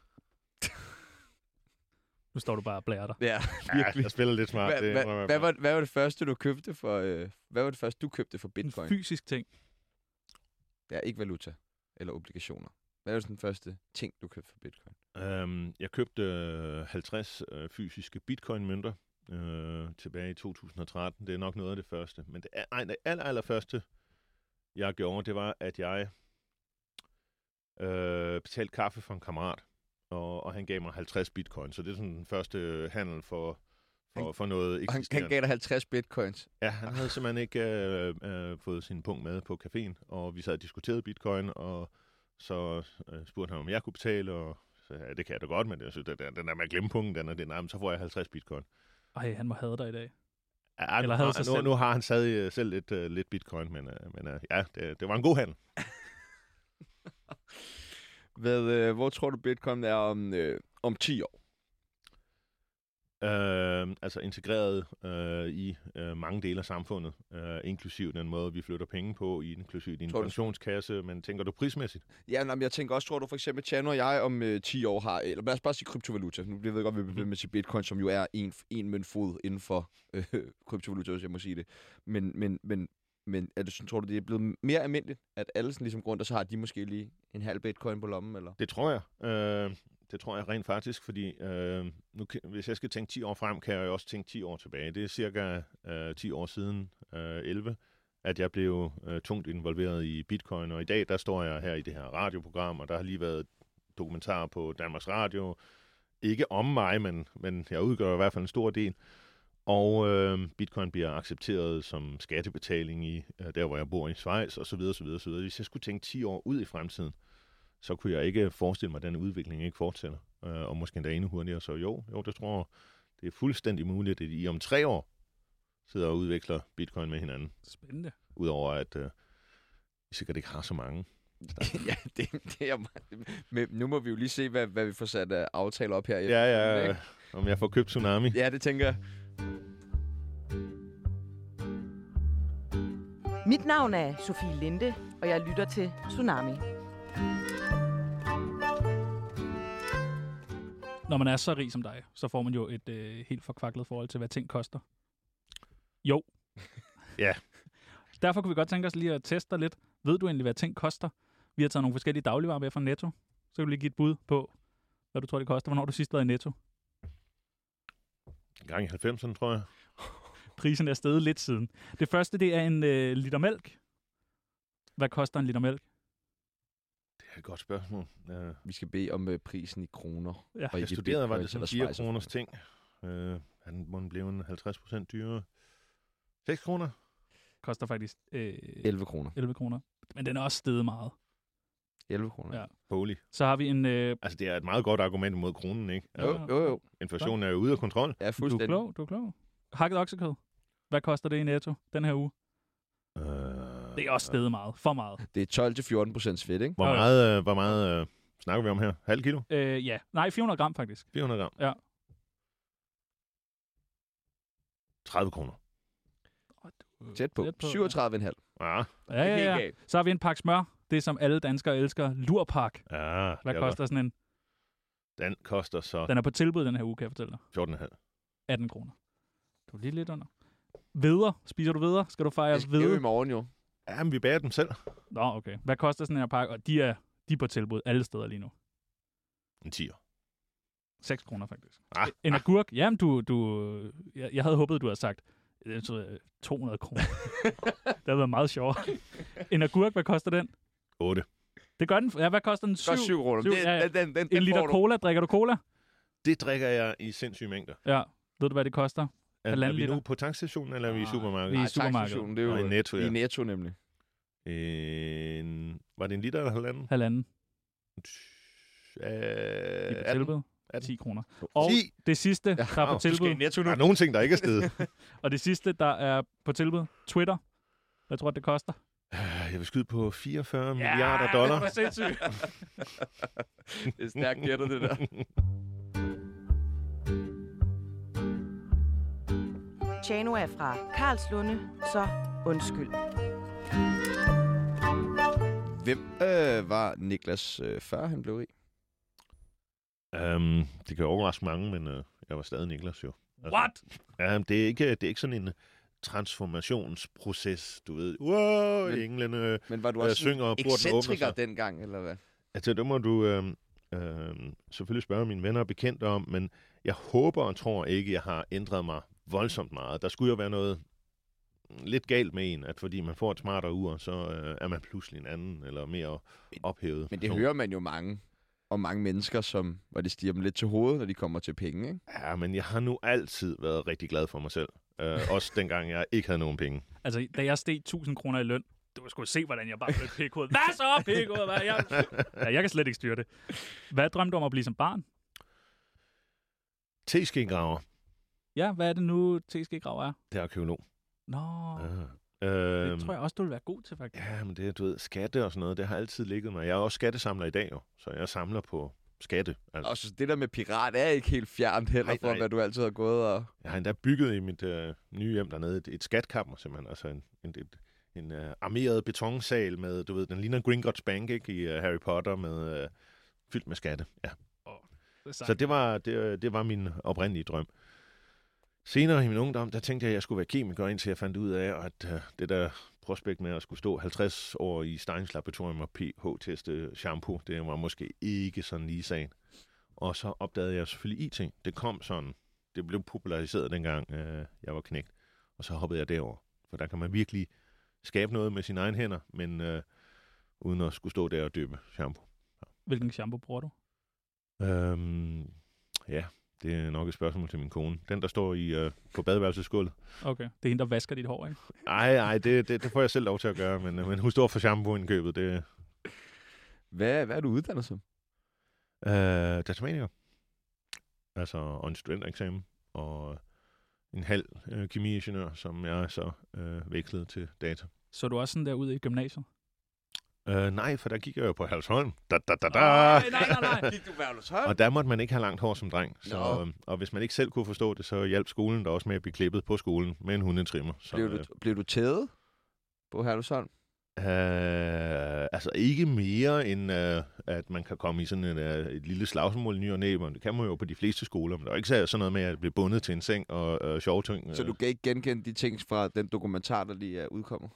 Nu står du bare og blærer dig. Ja, virkelig. Ja, jeg spiller lidt smart. Hva, det, hva, hva, hvad, var, hvad var det første, du købte for, øh, hvad var det første, du købte for bitcoin? En fysisk ting. Ja, ikke valuta. Eller obligationer. Hvad er det den første ting, du købte for bitcoin? Øhm, jeg købte halvtreds øh, fysiske bitcoin-mønter øh, tilbage i to tusind og tretten. Det er nok noget af det første. Men det, er, ej, det aller, aller første, jeg gjorde, det var, at jeg øh, betalte kaffe for en kammerat, og, og han gav mig halvtreds bitcoin. Så det er sådan den første handel for, for, for noget eksisterende. Han, han gav dig halvtreds bitcoins? Ja, han havde simpelthen ikke øh, øh, fået sin punkt med på caféen, og vi sad og diskuterede bitcoin, og så øh, spurgte han, om jeg kunne betale, og så ja, det kan jeg da godt, men jeg synes, det, den der med at glemme punkten, den er det, nej, men så får jeg halvtreds bitcoin. Ej, han må have dig i dag. Ja, Eller nu, havde sig nu, nu har han stadig selv lidt, øh, lidt bitcoin, men, øh, men øh, ja, det, det var en god handel. Hvad, øh, hvor tror du, bitcoin er om, øh, om ti år? Øh, altså integreret øh, i øh, mange dele af samfundet, øh, inklusiv den måde, vi flytter penge på, inklusiv din pensionskasse, men tænker du prismæssigt? Ja, men jeg tænker også, tror du for eksempel, Tjerno og jeg om øh, ti år har, eller lad os bare sige kryptovaluta, nu ved jeg godt, vi bliver ved med at sige bitcoin, som jo er en, en møntfod inden for øh, kryptovaluta, hvis jeg må sige det, men, men, men, men er det, sådan, tror du, det er blevet mere almindeligt, at alle sådan ligesom grund, og så har de måske lige en halv bitcoin på lommen, eller? Det tror jeg. Øh... Det tror jeg rent faktisk, fordi øh, nu, hvis jeg skal tænke ti år frem, kan jeg jo også tænke ti år tilbage. Det er cirka øh, ti år siden, øh, elleve, at jeg blev øh, tungt involveret i bitcoin. Og i dag, der står jeg her i det her radioprogram, og der har lige været dokumentar på Danmarks Radio. Ikke om mig, men, men jeg udgør i hvert fald en stor del. Og øh, bitcoin bliver accepteret som skattebetaling i øh, der, hvor jeg bor i Schweiz, osv. osv., osv. Hvis jeg skulle tænke ti år ud i fremtiden, så kunne jeg ikke forestille mig, at den udvikling ikke fortsætter. Øh, og måske endda endnu hurtigere. Så jo, jo, det tror jeg, det er fuldstændig muligt, at I om tre år sidder og udveksler bitcoin med hinanden. Spændende. Udover at øh, I sikkert ikke har så mange. Ja, det, det er meget... Men nu må vi jo lige se, hvad, hvad vi får sat uh, aftaler op her. Ja, ja, ja. Om jeg får købt Tsunami. Ja, det tænker jeg. Mit navn er Sofie Linde, og jeg lytter til Tsunami. Når man er så rig som dig, så får man jo et øh, helt forkvaklet forhold til, hvad ting koster. Jo. Ja. Derfor kunne vi godt tænke os lige at teste lidt. Ved du egentlig, hvad ting koster? Vi har taget nogle forskellige dagligvarer med fra Netto. Så kan du lige give et bud på, hvad du tror, det koster. Hvornår du sidst var i Netto? En gang i halvfemserne, tror jeg. Prisen er steget lidt siden. Det første, det er en øh, liter mælk. Hvad koster en liter mælk? Et godt spørgsmål. Ja. Vi skal bede om uh, prisen i kroner. Ja. Jeg studerede, var det sådan fire kroners ting. Uh, han må blive en halvtreds procent dyrere. seks kroner? Koster faktisk... Øh, elleve kroner. elleve kroner. Men den er også steget meget. elleve kroner? Ja. Holy. Så har vi en... Øh, altså, det er et meget godt argument mod kronen, ikke? Jo, altså, jo, jo. Inflationen er jo ude af kontrol. Ja, fuldstændig. Du er klog, du er klog. Hakket oksekød. Hvad koster det i Netto den her uge? Øh... Det er også stedet meget. For meget. Det er tolv til fjorten procent fedt, ikke? Hvor meget, øh, hvor meget øh, snakker vi om her? Halv kilo? Øh, ja. Nej, fire hundrede gram faktisk. fire hundrede gram? Ja. tredive kroner. Tæt på. på. syvogtredive komma fem. Ja. Ja, ja, ja. Så har vi en pakke smør. Det, som alle danskere elsker. Lurpak. Ja, hvad koster godt. Sådan en? Den koster så... Den er på tilbud den her uge, kan jeg fortælle dig. fjorten komma fem. atten kroner. Du er lige lidt under. Hveder. Spiser du hveder? Skal du fejre hvede? Det er jo i morgen, jo. Ja, men vi bager dem selv. Nå, okay. Hvad koster sådan en her pakke? Og de er, de er på tilbud alle steder lige nu. En tier. seks kroner, faktisk. Ah, en ah. agurk? Jamen, du... du jeg, jeg havde håbet, du havde sagt... to hundrede kroner. Det har været meget sjovt. En agurk, hvad koster den? otte. Det gør den. Ja, hvad koster den? syv kroner. Ja, ja. En liter cola. Drikker du cola? Det drikker jeg i sindssyge mængder. Ja. Ved du, hvad det koster? Er, er vi liter? Nu på tankstationen, eller er vi i supermarkedet? Vi er i supermarkedet. Det er jo i Netto, ja. I Netto, nemlig. En... Var det en liter eller halvanden? Halvanden. Øh, I på tilbud. ti kroner. Og ti det sidste, der ja, er på tilbud... Der er nogle ting, der ikke er stedet. Og det sidste, der er på tilbud, Twitter. Hvad tror du, det koster? Jeg vil skyde på fireogfyrre ja, milliarder dollar. Ja, det var sindssygt. Det er stærkt gættet, det der. Tjerno er fra Karlslunde, så undskyld. Hvem øh, var Niklas øh, før han blev i? Um, det kan overraske mange, men uh, jeg var stadig Niklas jo. Altså, what? Ja, det er ikke det er ikke sådan en transformationsproces, du ved. Wow, men, englene. Men var du også uh, synger, en ekscentriker dengang, eller hvad? Altså, det må du øh, øh, selvfølgelig spørge mine venner og bekendte om, men jeg håber og tror ikke, jeg har ændret mig voldsomt meget. Der skulle jo være noget lidt galt med en, at fordi man får et smartere ur, så øh, er man pludselig en anden, eller mere ophævet. Men det hører man jo mange. Og mange mennesker, som, hvor det stiger dem lidt til hovedet, når de kommer til penge, ikke? Ja, men jeg har nu altid været rigtig glad for mig selv. Øh, også dengang, jeg ikke havde nogen penge. Altså, da jeg steg tusind kroner i løn, du skulle se, hvordan jeg bare blev pikhovedet. Hvad så, pikhovedet? Hvad? Jeg... Ja, jeg kan slet ikke styre det. Hvad drømte du om at blive som barn? T-skegraver. Ja, hvad er det nu, T-skegraver er? Det er arkeolog. Nå... Ja. Det tror jeg også, du vil være god til, faktisk. Ja, men det, du ved, skatte og sådan noget, det har altid ligget mig. Jeg er også skattesamler i dag, jo, så jeg samler på skatte. Altså. Og så det der med pirat er ikke helt fjernt heller, nej, nej. For hvad du altid har gået og... Jeg har endda bygget i mit øh, nye hjem dernede et, et skatkammer, simpelthen. Altså en, en, et, en øh, armeret betonsal med, du ved, den ligner Gringotts Bank, ikke, i øh, Harry Potter, med øh, fyldt med skatte, ja. Oh, det så det var, det, det var min oprindelige drøm. Senere i min ungdom, der tænkte jeg, at jeg skulle være kemiker, indtil jeg fandt ud af, at øh, det der prospekt med at skulle stå halvtreds år i Steins Laboratorium og pH-teste shampoo, det var måske ikke sådan lige sagen. Og så opdagede jeg selvfølgelig I T. Det kom sådan. Det blev populariseret dengang, øh, jeg var knægt. Og så hoppede jeg derover, for der kan man virkelig skabe noget med sine egne hænder, men øh, uden at skulle stå der og døbe shampoo. Ja. Hvilken shampoo bruger du? Øhm, ja... Det er nok et spørgsmål til min kone. Den, der står i, øh, på badeværelsesgulvet. Okay. Det er hende, der vasker dit hår, ikke? Nej, nej, det, det, det får jeg selv lov til at gøre, men, men hun står for shampoo-indkøbet. Det... Hvad, hvad er du uddannet som? Øh, datamatiker. Altså, og en studentereksamen. Og en halv øh, kemiingeniør, som jeg så øh, vekslede til data. Så du også sådan der ude i gymnasiet? Uh, nej, for der gik jeg jo på Haraldsholm. Da, da, da, da. Nej, nej, nej, nej. Gik du på Haraldsholm? Og der måtte man ikke have langt hår som dreng. Så, no. øhm, og hvis man ikke selv kunne forstå det, så hjalp skolen der også med at blive klippet på skolen med en hundetrimmer. Så, blev, du, øh, blev du tædet på Haraldsholm? Uh, altså ikke mere, end uh, at man kan komme i sådan en, uh, et lille slagsmål i ny og næ, men det kan man jo på de fleste skoler, men der er ikke sådan noget med at blive bundet til en seng og uh, sjove ting. Så du kan ikke genkende de ting fra den dokumentar, der lige er udkommet?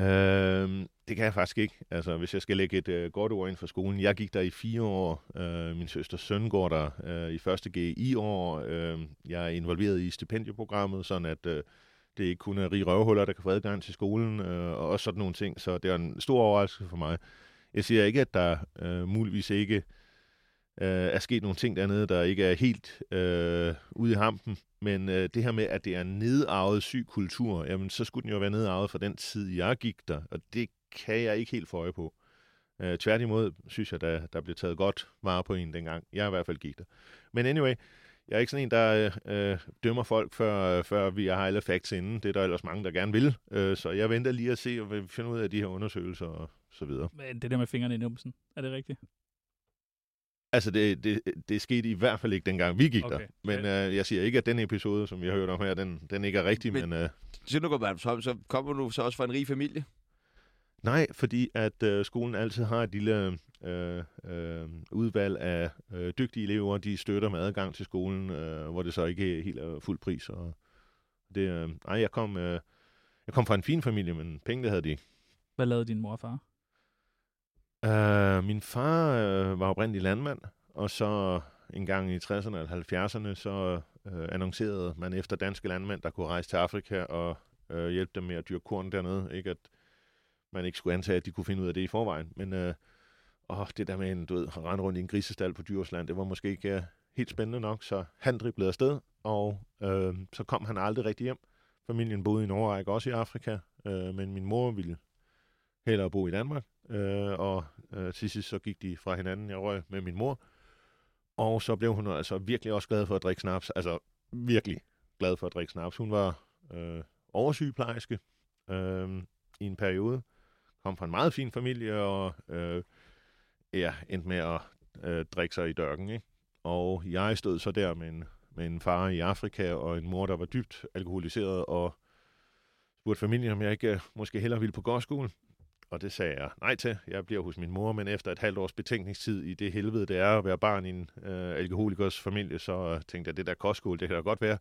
Øhm, det kan jeg faktisk ikke. Altså, hvis jeg skal lægge et øh, godt ord ind for skolen. Jeg gik der i fire år. Øh, min søsters søn går der øh, i første G i år. Øh, jeg er involveret i stipendieprogrammet, sådan at øh, det ikke kun er rige røvhuller, der kan få adgang til skolen, øh, og også sådan nogle ting. Så det er en stor overraskelse for mig. Jeg siger ikke, at der øh, muligvis ikke øh, er sket nogle ting dernede, der ikke er helt øh, ude i hampen. Men øh, det her med, at det er en nedarvet syg kultur, jamen så skulle den jo være nedarvet fra den tid, jeg gik der. Og det kan jeg ikke helt få øje på. Øh, tværtimod synes jeg, der, der blev taget godt vare på en dengang. Jeg i hvert fald gik der. Men anyway, jeg er ikke sådan en, der øh, dømmer folk, før, før vi har alle facts inden. Det er der ellers mange, der gerne vil. Øh, så jeg venter lige at se, og vi finder ud af de her undersøgelser og så videre. Men det der med fingrene i numsen, er det rigtigt? Altså, det, det, det skete i hvert fald ikke dengang, vi gik okay. der. Men øh, jeg siger ikke, at den episode, som jeg hørte om her, den, den ikke er rigtig, men... men øh... Så nu går man, så kommer du så også fra en rig familie? Nej, fordi at øh, skolen altid har et lille øh, øh, udvalg af øh, dygtige elever, de støtter med adgang til skolen, øh, hvor det så ikke helt er fuld pris. Og det, øh, ej, jeg kom, øh, jeg kom fra en fin familie, men penge det havde de. Hvad lavede din mor og far? Uh, min far øh, var oprindelig landmand, og så en gang i tresserne eller halvfjerdserne, så øh, annoncerede man efter danske landmænd, der kunne rejse til Afrika og øh, hjælpe dem med at dyrke korn dernede. Ikke at man ikke skulle antage, at de kunne finde ud af det i forvejen. Men øh, åh, det der med en, du ved, at rende rundt i en grisestal på Djursland, det var måske ikke øh, helt spændende nok, så han driblede afsted, og øh, så kom han aldrig rigtig hjem. Familien boede i Norge, ikke også i Afrika, øh, men min mor ville hellere bo i Danmark. Øh, og øh, til sidst så gik de fra hinanden. Jeg røg med min mor, og så blev hun altså virkelig også glad for at drikke snaps, altså virkelig glad for at drikke snaps. Hun var øh, oversygeplejerske øh, i en periode, kom fra en meget fin familie, og øh, ja, endte med at øh, drikke sig i dørken, ikke? Og jeg stod så der med en, med en far i Afrika og en mor, der var dybt alkoholiseret, og spurgte familien, om jeg ikke måske hellere ville på gårdskole. Og det sagde jeg nej til. Jeg bliver hos min mor, men efter et halvt års betænkningstid i det helvede, det er at være barn i en øh, alkoholikers familie, så tænkte jeg, det der kostskole, det kan da godt være,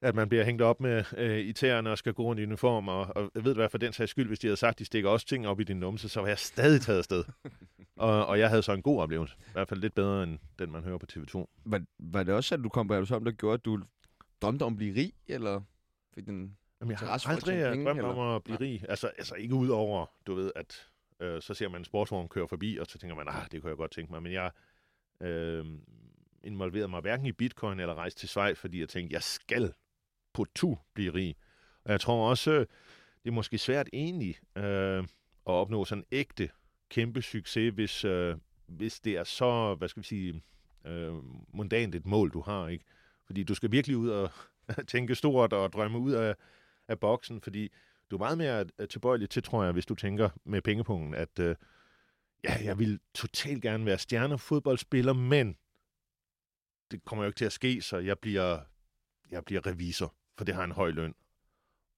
at man bliver hængt op med øh, i tæerne og skal gå rundt i uniform. Og, og ved du hvad, for den sags skyld, hvis de havde sagt, de stikker også ting op i din numse, så var jeg stadig taget afsted. og, og jeg havde så en god oplevelse. I hvert fald lidt bedre, end den, man hører på T V to. Var, var det også, at du kom på Alchemist, der gjorde, at du drømte om at blive rig, eller fik den... Jamen, jeg har aldrig drømt om at blive ja. rig. Altså, altså ikke ud over, du ved, at øh, så ser man en sportsvogn køre forbi, og så tænker man, ah, det kunne jeg godt tænke mig. Men jeg øh, involverede mig hverken i bitcoin eller rejste til Schweiz, fordi jeg tænkte, jeg skal på tur blive rig. Og jeg tror også, øh, det er måske svært egentlig øh, at opnå sådan en ægte kæmpe succes, hvis, øh, hvis det er så, hvad skal vi sige, øh, mundant et mål, du har, ikke? Fordi du skal virkelig ud og tænke stort og drømme ud af af boksen, fordi du er meget mere tilbøjelig til, tror jeg, hvis du tænker med pengepunkten, at øh, ja, jeg vil totalt gerne være stjernefodboldspiller, men det kommer jo ikke til at ske, så jeg bliver, jeg bliver revisor, for det har en høj løn.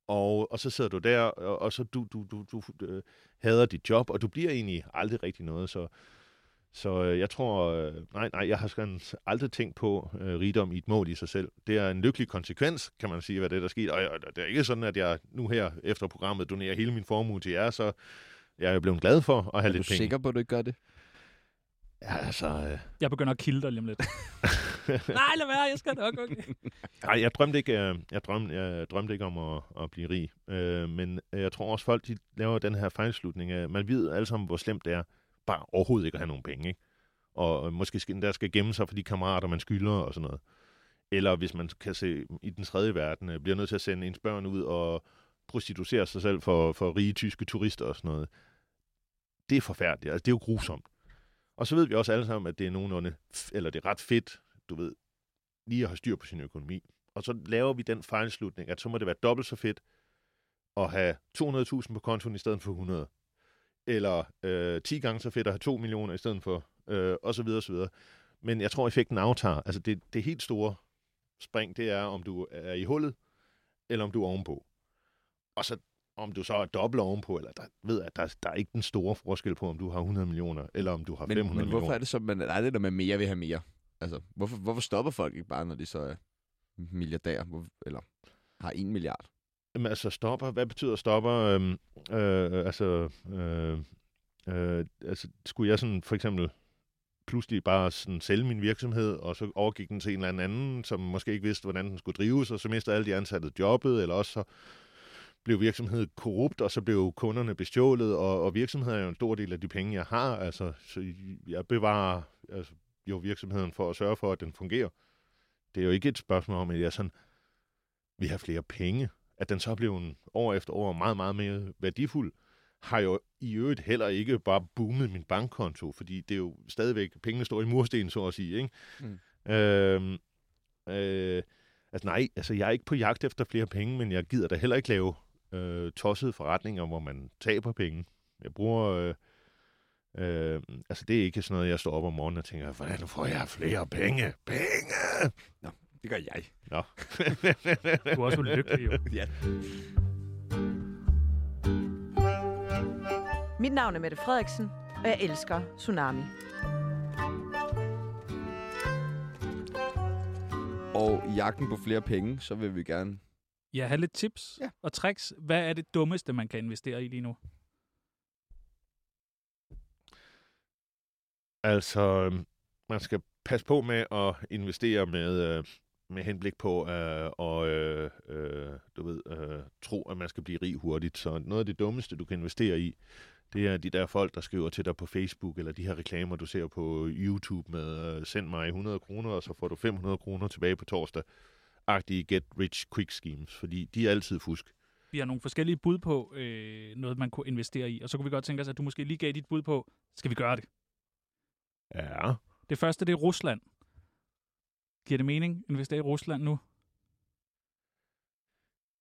Og, og så sidder du der, og, og så du, du, du, du, du hader dit job, og du bliver egentlig aldrig rigtig noget, så, så øh, jeg tror, øh, nej, nej, jeg har aldrig tænkt på øh, rigdom i et mål i sig selv. Det er en lykkelig konsekvens, kan man sige, hvad det er, der skete. Og, og det er ikke sådan, at jeg nu her efter programmet donerer hele min formue til jer, så jeg er blevet glad for at have er lidt penge. Er du sikker på, at du ikke gør det? Ja, altså... Øh... Jeg begynder at kilde dig lige om lidt. Nej, lad være, jeg skal nok, okay. Nej, jeg drømte ikke, jeg, jeg drømte, jeg drømte ikke om at, at blive rig. Øh, men jeg tror også, folk de laver den her fejlslutning af, man ved alle sammen, hvor slemt det er. Bare overhovedet ikke at have nogen penge, ikke? Og måske der skal gemme sig for de kammerater, man skylder og sådan noget. Eller hvis man kan se i den tredje verden, bliver nødt til at sende ens børn ud og prostituere sig selv for, for rige tyske turister og sådan noget. Det er forfærdeligt. Altså, det er jo grusomt. Og så ved vi også alle sammen, at det er nogenlunde, eller det er ret fedt, du ved, lige at have styr på sin økonomi. Og så laver vi den fejlslutning, at så må det være dobbelt så fedt at have to hundrede tusind på kontoen i stedet for hundrede. Eller øh, ti gange så fedt at have to millioner i stedet for, øh, og så videre, og så videre. Men jeg tror, effekten aftager. Altså det, det helt store spring, det er, om du er i hullet, eller om du er ovenpå. Og så om du så er dobbelt ovenpå, eller der, ved at der, der er ikke den store forskel på, om du har hundrede millioner, eller om du har men, fem hundrede millioner. Men hvorfor millioner. Er det så, man er det, der man mere vil have mere? Altså, hvorfor, hvorfor stopper folk ikke bare, når de så er milliardærer, eller har en milliard? Jamen, altså stopper, hvad betyder stopper? Øhm, øh, altså, øh, øh, altså, skulle jeg sådan for eksempel pludselig bare sådan sælge min virksomhed, og så overgik den til en eller anden, som måske ikke vidste, hvordan den skulle drives, og så mister alle de ansatte jobbet, eller også så blev virksomheden korrupt, og så blev kunderne bestjålet, og, og virksomheden er jo en stor del af de penge, jeg har. Altså, så jeg bevarer altså, jo virksomheden for at sørge for, at den fungerer. Det er jo ikke et spørgsmål om, at jeg sådan, vi har flere penge. At den så blev en år efter år meget, meget mere værdifuld, har jo i øvrigt heller ikke bare boomet min bankkonto, fordi det er jo stadigvæk, pengene står i murstenen, så at sige, ikke? Mm. Øhm, øh, altså nej, altså jeg er ikke på jagt efter flere penge, men jeg gider da heller ikke lave øh, tossede forretninger, hvor man taber penge. Jeg bruger øh, Øh, altså, det er ikke sådan noget, jeg står op om morgenen og tænker, hvordan får jeg flere penge? Penge! Nå, det gør jeg. Nå. Du er også ulykkelig, jo. Ja. Mit navn er Mette Frederiksen, og jeg elsker Tsunami. Og i jagten på flere penge, så vil vi gerne... Ja, have lidt tips ja. og tricks. Hvad er det dummeste, man kan investere i lige nu? Altså, man skal passe på med at investere med, med henblik på at og, øh, øh, du ved, øh, tro, at man skal blive rig hurtigt. Så noget af det dummeste, du kan investere i, det er de der folk, der skriver til dig på Facebook, eller de her reklamer, du ser på YouTube med, send mig hundrede kroner, og så får du fem hundrede kroner tilbage på torsdag. Agtige get-rich-quick-schemes, fordi de er altid fusk. Vi har nogle forskellige bud på øh, noget, man kunne investere i, og så kunne vi godt tænke os, at du måske lige gav dit bud på, skal vi gøre det? Ja. Det første, det er Rusland. Giver det mening at investere i Rusland nu?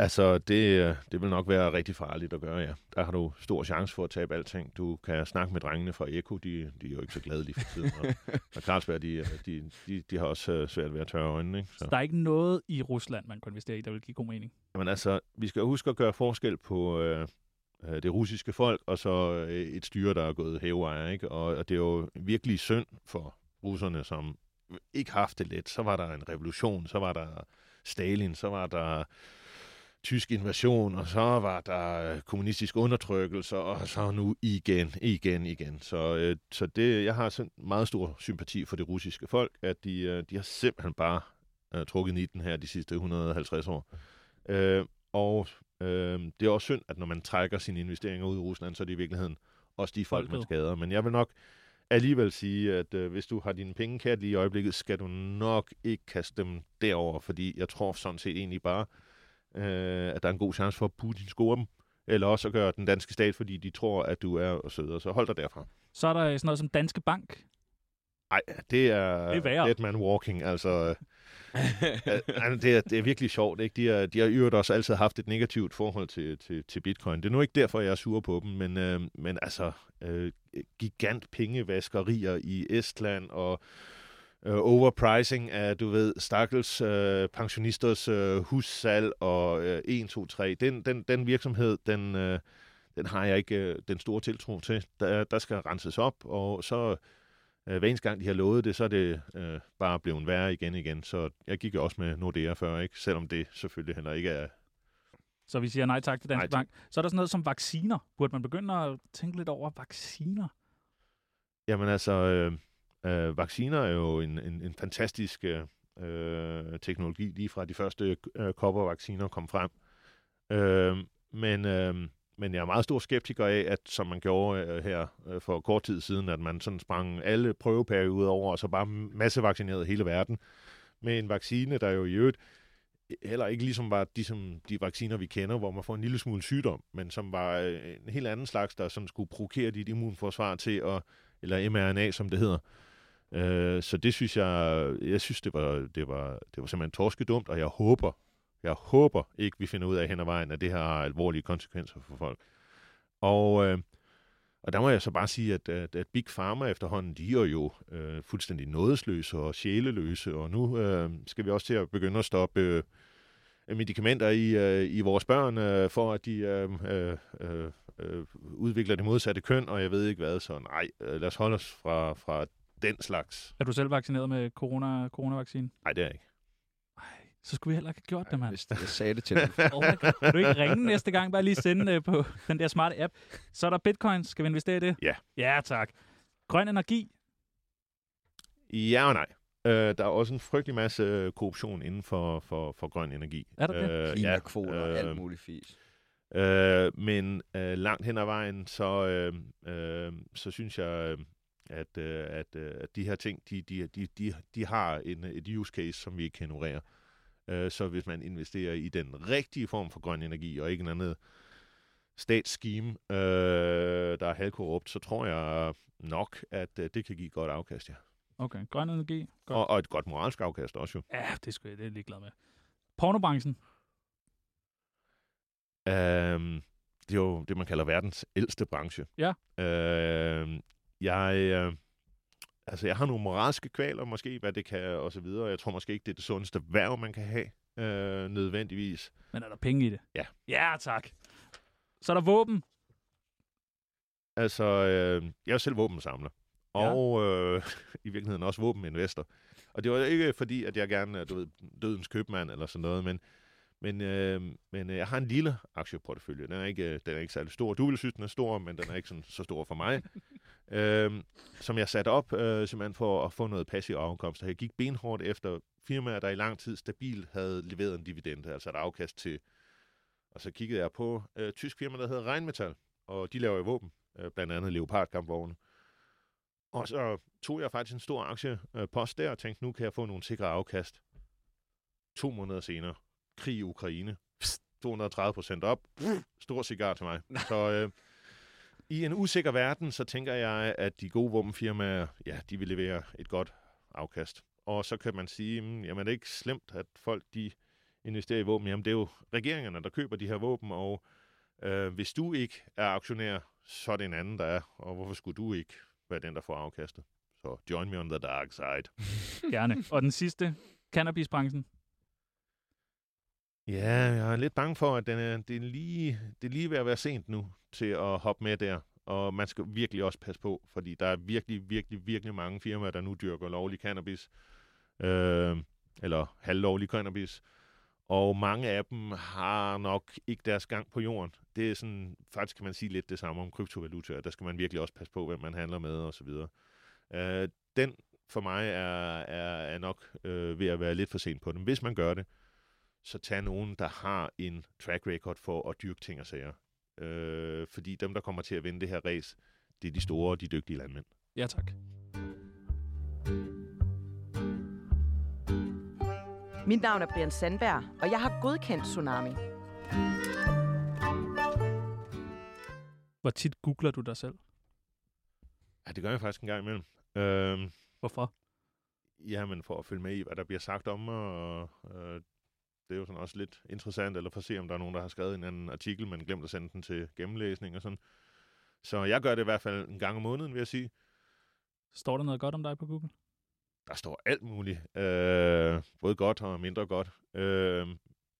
Altså, det, det vil nok være rigtig farligt at gøre, ja. Der har du stor chance for at tabe alting. Du kan snakke med drengene fra Eko, de, de er jo ikke så glade lige for tiden. Og, og Carlsberg, de, de, de, de har også svært ved at tørre øjnene. Ikke? Så. Så der er ikke noget i Rusland, man kan investere i, der vil give god mening? Jamen altså, vi skal huske at gøre forskel på øh, det russiske folk, og så øh, et styre, der er gået hævejer, ikke? Og, og det er jo virkelig synd for russerne, som ikke har haft det let. Så var der en revolution, så var der Stalin, så var der... tysk invasion, og så var der kommunistisk undertrykkelse, og så nu igen, igen, igen. Så, øh, så det, jeg har sådan meget stor sympati for det russiske folk, at de, øh, de har simpelthen bare øh, trukket nitten her de sidste hundrede og halvtreds år. Øh, og øh, det er også synd, at når man trækker sine investeringer ud i Rusland, så er det i virkeligheden også de folk, man skader. Men jeg vil nok alligevel sige, at øh, hvis du har dine penge kært lige i øjeblikket, skal du nok ikke kaste dem derover, fordi jeg tror sådan set egentlig bare, Øh, at der er en god chance for, at Putin scorer dem, eller også at gøre den danske stat, fordi de tror, at du er sød, så hold dig derfra. Så er der sådan noget som Danske Bank? Nej, det er dead man walking, altså. øh, det, er, det er virkelig sjovt, ikke? De har de i øvrigt også altid haft et negativt forhold til, til, til bitcoin. Det er nu ikke derfor, jeg er sur på dem, men, øh, men altså, øh, gigant pengevaskerier i Estland og overpricing af, du ved, stakkels øh, pensionisters øh, hussalg og øh, en, to, tre. Den, den, den virksomhed, den, øh, den har jeg ikke øh, den store tiltro til. Der, der skal renses op, og så øh, hver eneste gang, de har lovet det, så er det øh, bare blevet værre igen igen. Så jeg gik også med Nordea før, ikke? Selvom det selvfølgelig heller ikke er... Så vi siger nej tak til Danske nej. Bank. Så er der sådan noget som vacciner. Burde man begynde at tænke lidt over vacciner? Jamen altså... Øh, Uh, vacciner er jo en, en, en fantastisk uh, teknologi, lige fra de første uh, koppervacciner kom frem. Uh, men, uh, men jeg er meget stor skeptiker af, at som man gjorde uh, her uh, for kort tid siden, at man sådan sprang alle prøveperioder over, og så bare massevaccinerede hele verden med en vaccine, der jo i øvrigt heller ikke ligesom var de, som de vacciner, vi kender, hvor man får en lille smule sygdom, men som var uh, en helt anden slags, der sådan skulle provokere dit immunforsvar til at, eller M R N A, som det hedder. Så det synes jeg, jeg synes, det var, det var, det var simpelthen torskedumt, og jeg håber, jeg håber ikke, vi finder ud af hen ad vejen, at det her har alvorlige konsekvenser for folk. Og, og der må jeg så bare sige, at, at Big Pharma efterhånden, de er jo øh, fuldstændig nådesløse og sjæleløse, og nu øh, skal vi også til at begynde at stoppe øh, medicamenter i, øh, i vores børn, øh, for at de øh, øh, øh, udvikler det modsatte køn, og jeg ved ikke hvad, så nej, øh, lad os holde os fra... fra den slags. Er du selv vaccineret med corona, coronavaccinen? Nej, det er jeg ikke. Ej, så skulle vi heller ikke have gjort Ej, det, mand. Hvis jeg sagde det til dig. Oh, kan du ikke ringe næste gang? Bare lige sende uh, på den der smarte app. Så er der bitcoins. Skal vi investere i det? Ja. Ja, tak. Grøn energi? Ja og nej. Øh, der er også en frygtelig masse korruption inden for, for, for grøn energi. Er der det? Øh, Klimakvoter og øh, alt muligt fis. Øh, men øh, langt hen ad vejen, så, øh, øh, så synes jeg... Øh, At, at, at de her ting, de, de, de, de har en, et use case, som vi ikke kan ignorere. Så hvis man investerer i den rigtige form for grøn energi, og ikke en anden statsscheme, der er halvkorrupt, så tror jeg nok, at det kan give et godt afkast, ja. Okay, grøn energi. Godt. Og, og et godt moralsk afkast også, jo. Ja, det skulle jeg, det er jeg ligeglad med. Pornobranchen? Øhm, det er jo det, man kalder verdens ældste branche. Ja. Øhm, Jeg, øh, altså, jeg har nogle moralske kvaler, måske, hvad det kan, og så videre. Jeg tror måske ikke, det er det sundeste værv, man kan have, øh, nødvendigvis. Men er der penge i det? Ja. Ja, tak. Så er der våben? Altså, øh, jeg er selv våbensamler. Ja. Og øh, i virkeligheden også våbeninvestor. Og det var ikke fordi, at jeg gerne er dødens købmand eller sådan noget, men, men, øh, men jeg har en lille aktieportefølje. Den er ikke, den er ikke særlig stor. Du vil synes, den er stor, men den er ikke sådan, så stor for mig. øh, som jeg satte op, øh, simpelthen for at få noget passiv afkomst. Jeg gik benhårdt efter firmaer, der i lang tid stabilt havde leveret en dividende, altså et afkast til. Og så kiggede jeg på øh, et tysk firma, der hedder Rheinmetall, og de laver jo våben, øh, blandt andet leopardkampvogne. Og så tog jeg faktisk en stor aktiepost der og tænkte, nu kan jeg få nogle sikre afkast. To måneder senere, krig i Ukraine, to hundrede og tredive procent op, stor cigar til mig. Så øh, i en usikker verden, så tænker jeg, at de gode våbenfirmaer, ja, de vil levere et godt afkast. Og så kan man sige, mm, jamen det er ikke slemt, at folk de investerer i våben. Jamen det er jo regeringerne, der køber de her våben, og øh, hvis du ikke er aktionær, så er det en anden, der er. Og hvorfor skulle du ikke være den, der får afkastet? Så join me on the dark side. Gerne. Og den sidste, cannabisbranchen? Ja, jeg er lidt bange for, at den er, det, er lige, det er lige ved at være sent nu til at hoppe med der. Og man skal virkelig også passe på, fordi der er virkelig, virkelig, virkelig mange firmaer, der nu dyrker lovlig cannabis. Øh, eller halvlovlig cannabis. Og mange af dem har nok ikke deres gang på jorden. Det er sådan, faktisk kan man sige lidt det samme om kryptovalutaer. Der skal man virkelig også passe på, hvem man handler med og så videre. Øh, den for mig er, er, er nok øh, ved at være lidt for sent på dem. Hvis man gør det, så tag nogen, der har en track record for at dyrke ting og sager. Øh, fordi dem, der kommer til at vinde det her race, det er de store og de dygtige landmænd. Ja, tak. Mit navn er Brian Sandberg, og jeg har godkendt Tsunami. Hvor tit googler du dig selv? Ja, det gør jeg faktisk en gang imellem. Øhm, Hvorfor? Jamen, for at følge med i, hvad der bliver sagt om mig. Og, øh, det er jo sådan også lidt interessant, eller for at se, om der er nogen, der har skrevet en anden artikel, men glemt at sende den til gennemlæsning og sådan. Så jeg gør det i hvert fald en gang om måneden, vil jeg sige. Står der noget godt om dig på Google? Der står alt muligt. Øh, både godt og mindre godt. Øh,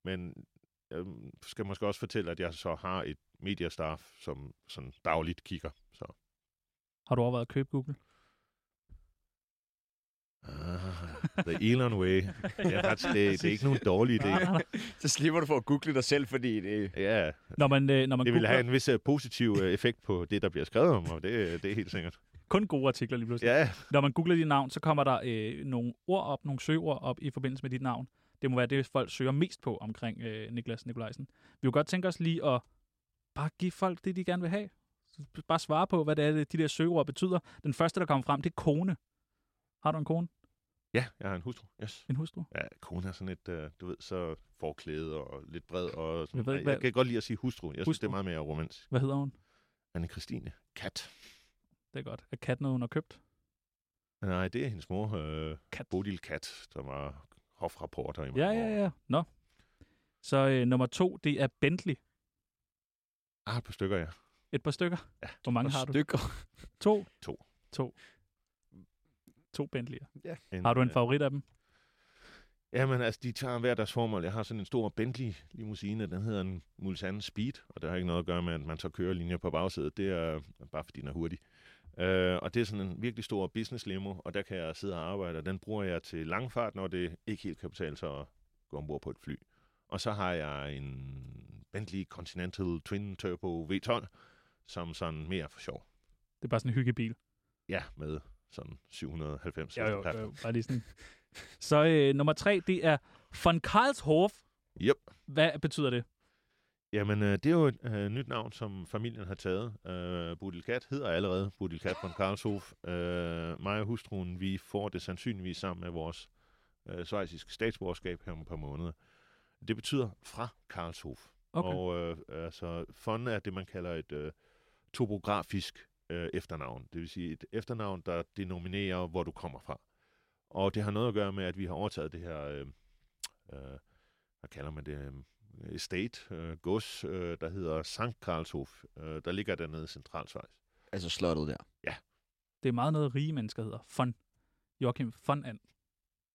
men jeg skal måske også fortælle, at jeg så har et mediestaff, som sådan dagligt kigger. Så. Har du overvejet at købe Google? Ah, the Elon way. Ja, faktisk, det, det er ikke nogen dårlig idé. Så slipper du for at google dig selv, fordi det... Ja, når man, når man det googler... vil have en vis positiv effekt på det, der bliver skrevet om, og det, det er helt sikkert. Kun gode artikler lige pludselig. Yeah. Når man googler dit navn, så kommer der øh, nogle ord op, nogle søgeord op i forbindelse med dit navn. Det må være det, folk søger mest på omkring øh, Niklas Nikolajsen. Vi vil godt tænke os lige at bare give folk det, de gerne vil have. Bare svare på, hvad det er, de der søgeord betyder. Den første, der kommer frem, det er kone. Har du en kone? Ja, jeg har en hustru. Yes. En hustru? Ja, kone er sådan et, øh, du ved, så forklæde og lidt bred. Og sådan. Jeg, ved, hvad... jeg kan godt lide at sige hustru. Jeg hustru. Synes, det er meget mere romantisk. Hvad hedder hun? Anne-Kristine. Kat. Det er godt. Er katten noget, hun har købt? Nej, det er hendes mor, øh, Kat. Bodil Kat, der var hofrapporter i mange år. Ja, ja, ja. Nå. Så øh, nummer to, det er Bentley. Ah, et par stykker, ja. Et par stykker? Ja. Hvor mange har du? Stykker. To? To. To. To Bentley'er. Ja. En, har du en favorit af dem? Jamen, altså, de tager hver deres formål. Jeg har sådan en stor Bentley-limousine, den hedder en Mulsanne Speed, og det har ikke noget at gøre med, at man tager kørelinjer på bagsædet. Det er bare, fordi den er hurtig. Øh, og det er sådan en virkelig stor business-limo, og der kan jeg sidde og arbejde, og den bruger jeg til langfart, når det ikke helt kan betale sig at gå ombord på et fly. Og så har jeg en Bentley Continental Twin Turbo V tolv, som sådan mere for sjov. Det er bare sådan en hyggebil? Ja, med sådan syv hundrede og halvfems. Jo, jo, jo, bare lige sådan... Så øh, nummer tre, det er von Karlshof. Yep. Hvad betyder det? Jamen, øh, det er jo et øh, nyt navn, som familien har taget. Øh, Bodil Kat hedder allerede Bodil Kat von Karlshof. Øh, mig og hustruen, vi får det sandsynligvis sammen med vores øh, schweiziske statsborgerskab her om et par måneder. Det betyder fra Karlshof. Okay. Og øh, altså, von er det, man kalder et øh, topografisk øh, efternavn. Det vil sige et efternavn, der denominerer, hvor du kommer fra. Og det har noget at gøre med, at vi har overtaget det her, øh, øh, hvad kalder man det, øh, estate, øh, gods, øh, der hedder Sankt Karlshof, øh, der ligger dernede i Centralschweiz. Altså slottet der? Ja. Det er meget noget, rige mennesker hedder. Fun. Joachim Fernand.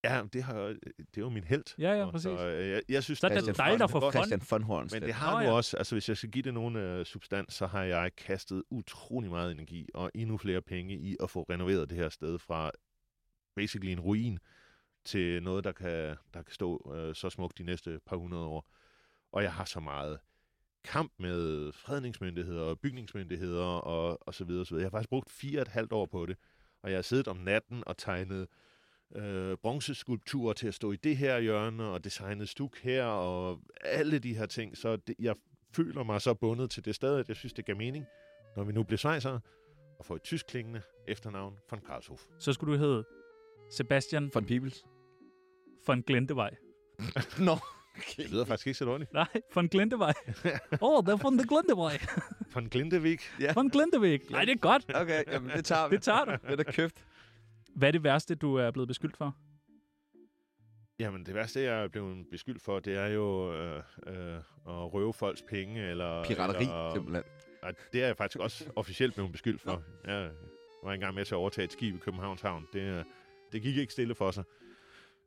Ja, det, har, det er jo min held. Ja, ja, præcis. Så, jeg, jeg synes, så er det dig, der får Christian von Horns. Men det har oh, ja. nu også, altså hvis jeg skal give det nogen øh, substans, så har jeg kastet utrolig meget energi og endnu flere penge i at få renoveret det her sted fra basically en ruin til noget, der kan, der kan stå øh, så smukt de næste par hundrede år. Og jeg har så meget kamp med fredningsmyndigheder og bygningsmyndigheder og, og så videre, så videre. Jeg har faktisk brugt fire og et halvt år på det, og jeg har siddet om natten og tegnet øh, bronzeskulpturer til at stå i det her hjørne, og designet stuk her, og alle de her ting. Så det, jeg føler mig så bundet til det sted, at jeg synes, det gav mening, når vi nu blev schweizere, og får et tysk klingende efternavn von Karlshof. Så skulle du hedde Sebastian von Pibels. Von Glendevej. Nå. No. Okay. Det lyder faktisk ikke så dårligt. Nej, von Glendevej. Åh, oh, der von der Glendevej. Von Glendevik. Yeah. Von Glendevik. Nej, det er godt. Okay, jamen, det tager vi. Det tager du. Det er da købt. Hvad er det værste, du er blevet beskyldt for? Jamen, det værste, jeg er blevet beskyldt for, det er jo øh, øh, at røve folks penge. Eller, pirateri, eller, simpelthen. Nej, det er jeg faktisk også officielt blevet beskyldt for. Jeg var engang med til at overtage et skib i Københavns Havn. Det, det gik ikke stille for sig.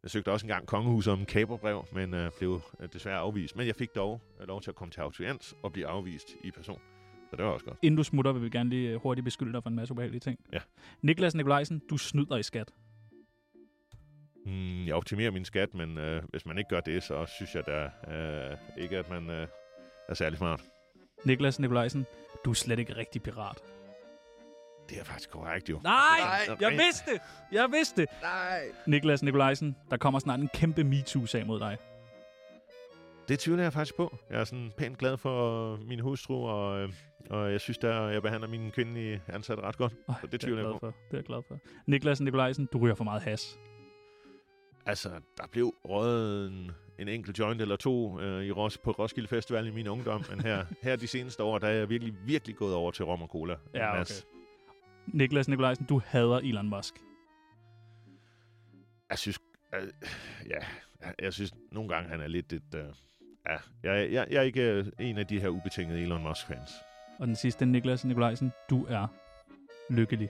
Jeg søgte også engang kongehuset om en kaperbrev, men øh, blev øh, desværre afvist. Men jeg fik dog øh, lov til at komme til audiens og blive afvist i person. Så det var også godt. Inden du smutter, vil vi gerne lige hurtigt beskylde dig for en masse ubehagelige ting. Ja. Niklas Nikolajsen, du snyder i skat. Mm, jeg optimerer min skat, men øh, hvis man ikke gør det, så synes jeg da øh, ikke, at man øh, er særlig smart. Niklas Nikolajsen, du er slet ikke rigtig pirat. Det er faktisk korrekt, jo. Nej, Nej, jeg vidste det. Jeg vidste det. Nej. Niklas Nikolajsen, der kommer snart en kæmpe MeToo-sag mod dig. Det tvivler jeg faktisk på. Jeg er sådan pænt glad for min hustru, og, og jeg synes, der jeg behandler mine kvindelige ansatte ret godt. Øj, så det tvivler jeg, jeg på. Det er jeg glad for. Niklas Nikolajsen, du ryger for meget has. Altså, der blev røget en, en enkelt joint eller to øh, i Ros, på Roskilde Festival i min ungdom. Men her, her de seneste år, der er jeg virkelig, virkelig gået over til rom og cola. Ja, okay. Niklas Nikolajsen, du hader Elon Musk. Jeg synes, øh, ja, jeg synes nogle gange han er lidt et, øh, ja, jeg, jeg, jeg er ikke en af de her ubetingede Elon Musk-fans. Og den sidste, Niklas Nikolajsen, du er lykkelig.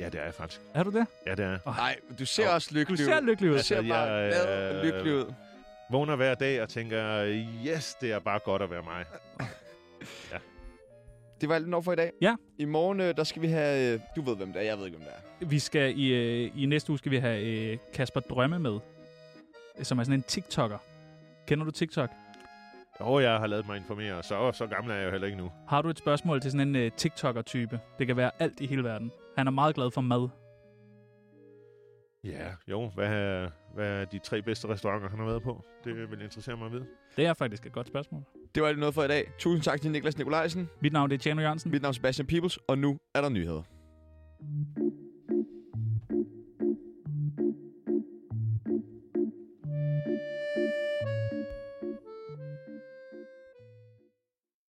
Ja, det er jeg faktisk. Er du det? Ja, det er. Nej, du ser oh. også lykkelig ud. Du ser lykkelig ud. Altså, du ser bare jeg, glad og lykkelig ud. Vågner hver dag og tænker, yes, det er bare godt at være mig. Ja. Det var alt nok for i dag. Ja. I morgen, der skal vi have... Du ved, hvem det er. Jeg ved ikke, hvem det er. Vi skal i, i næste uge skal vi have Kasper Drømme med, som er sådan en TikToker. Kender du TikTok? Jo, jeg har ladet mig informere, så, så gammel er jeg jo heller ikke nu. Har du et spørgsmål til sådan en uh, TikToker-type? Det kan være alt i hele verden. Han er meget glad for mad. Ja, jo. Hvad er, hvad er de tre bedste restauranter, han har været på? Det vil interessere mig at vide. Det er faktisk et godt spørgsmål. Det var alt noget for i dag. Tusind tak til Niklas Nikolajsen. Mit navn er Tjerno Jørgensen. Mit navn er Sebastian Peebles, og nu er der nyheder.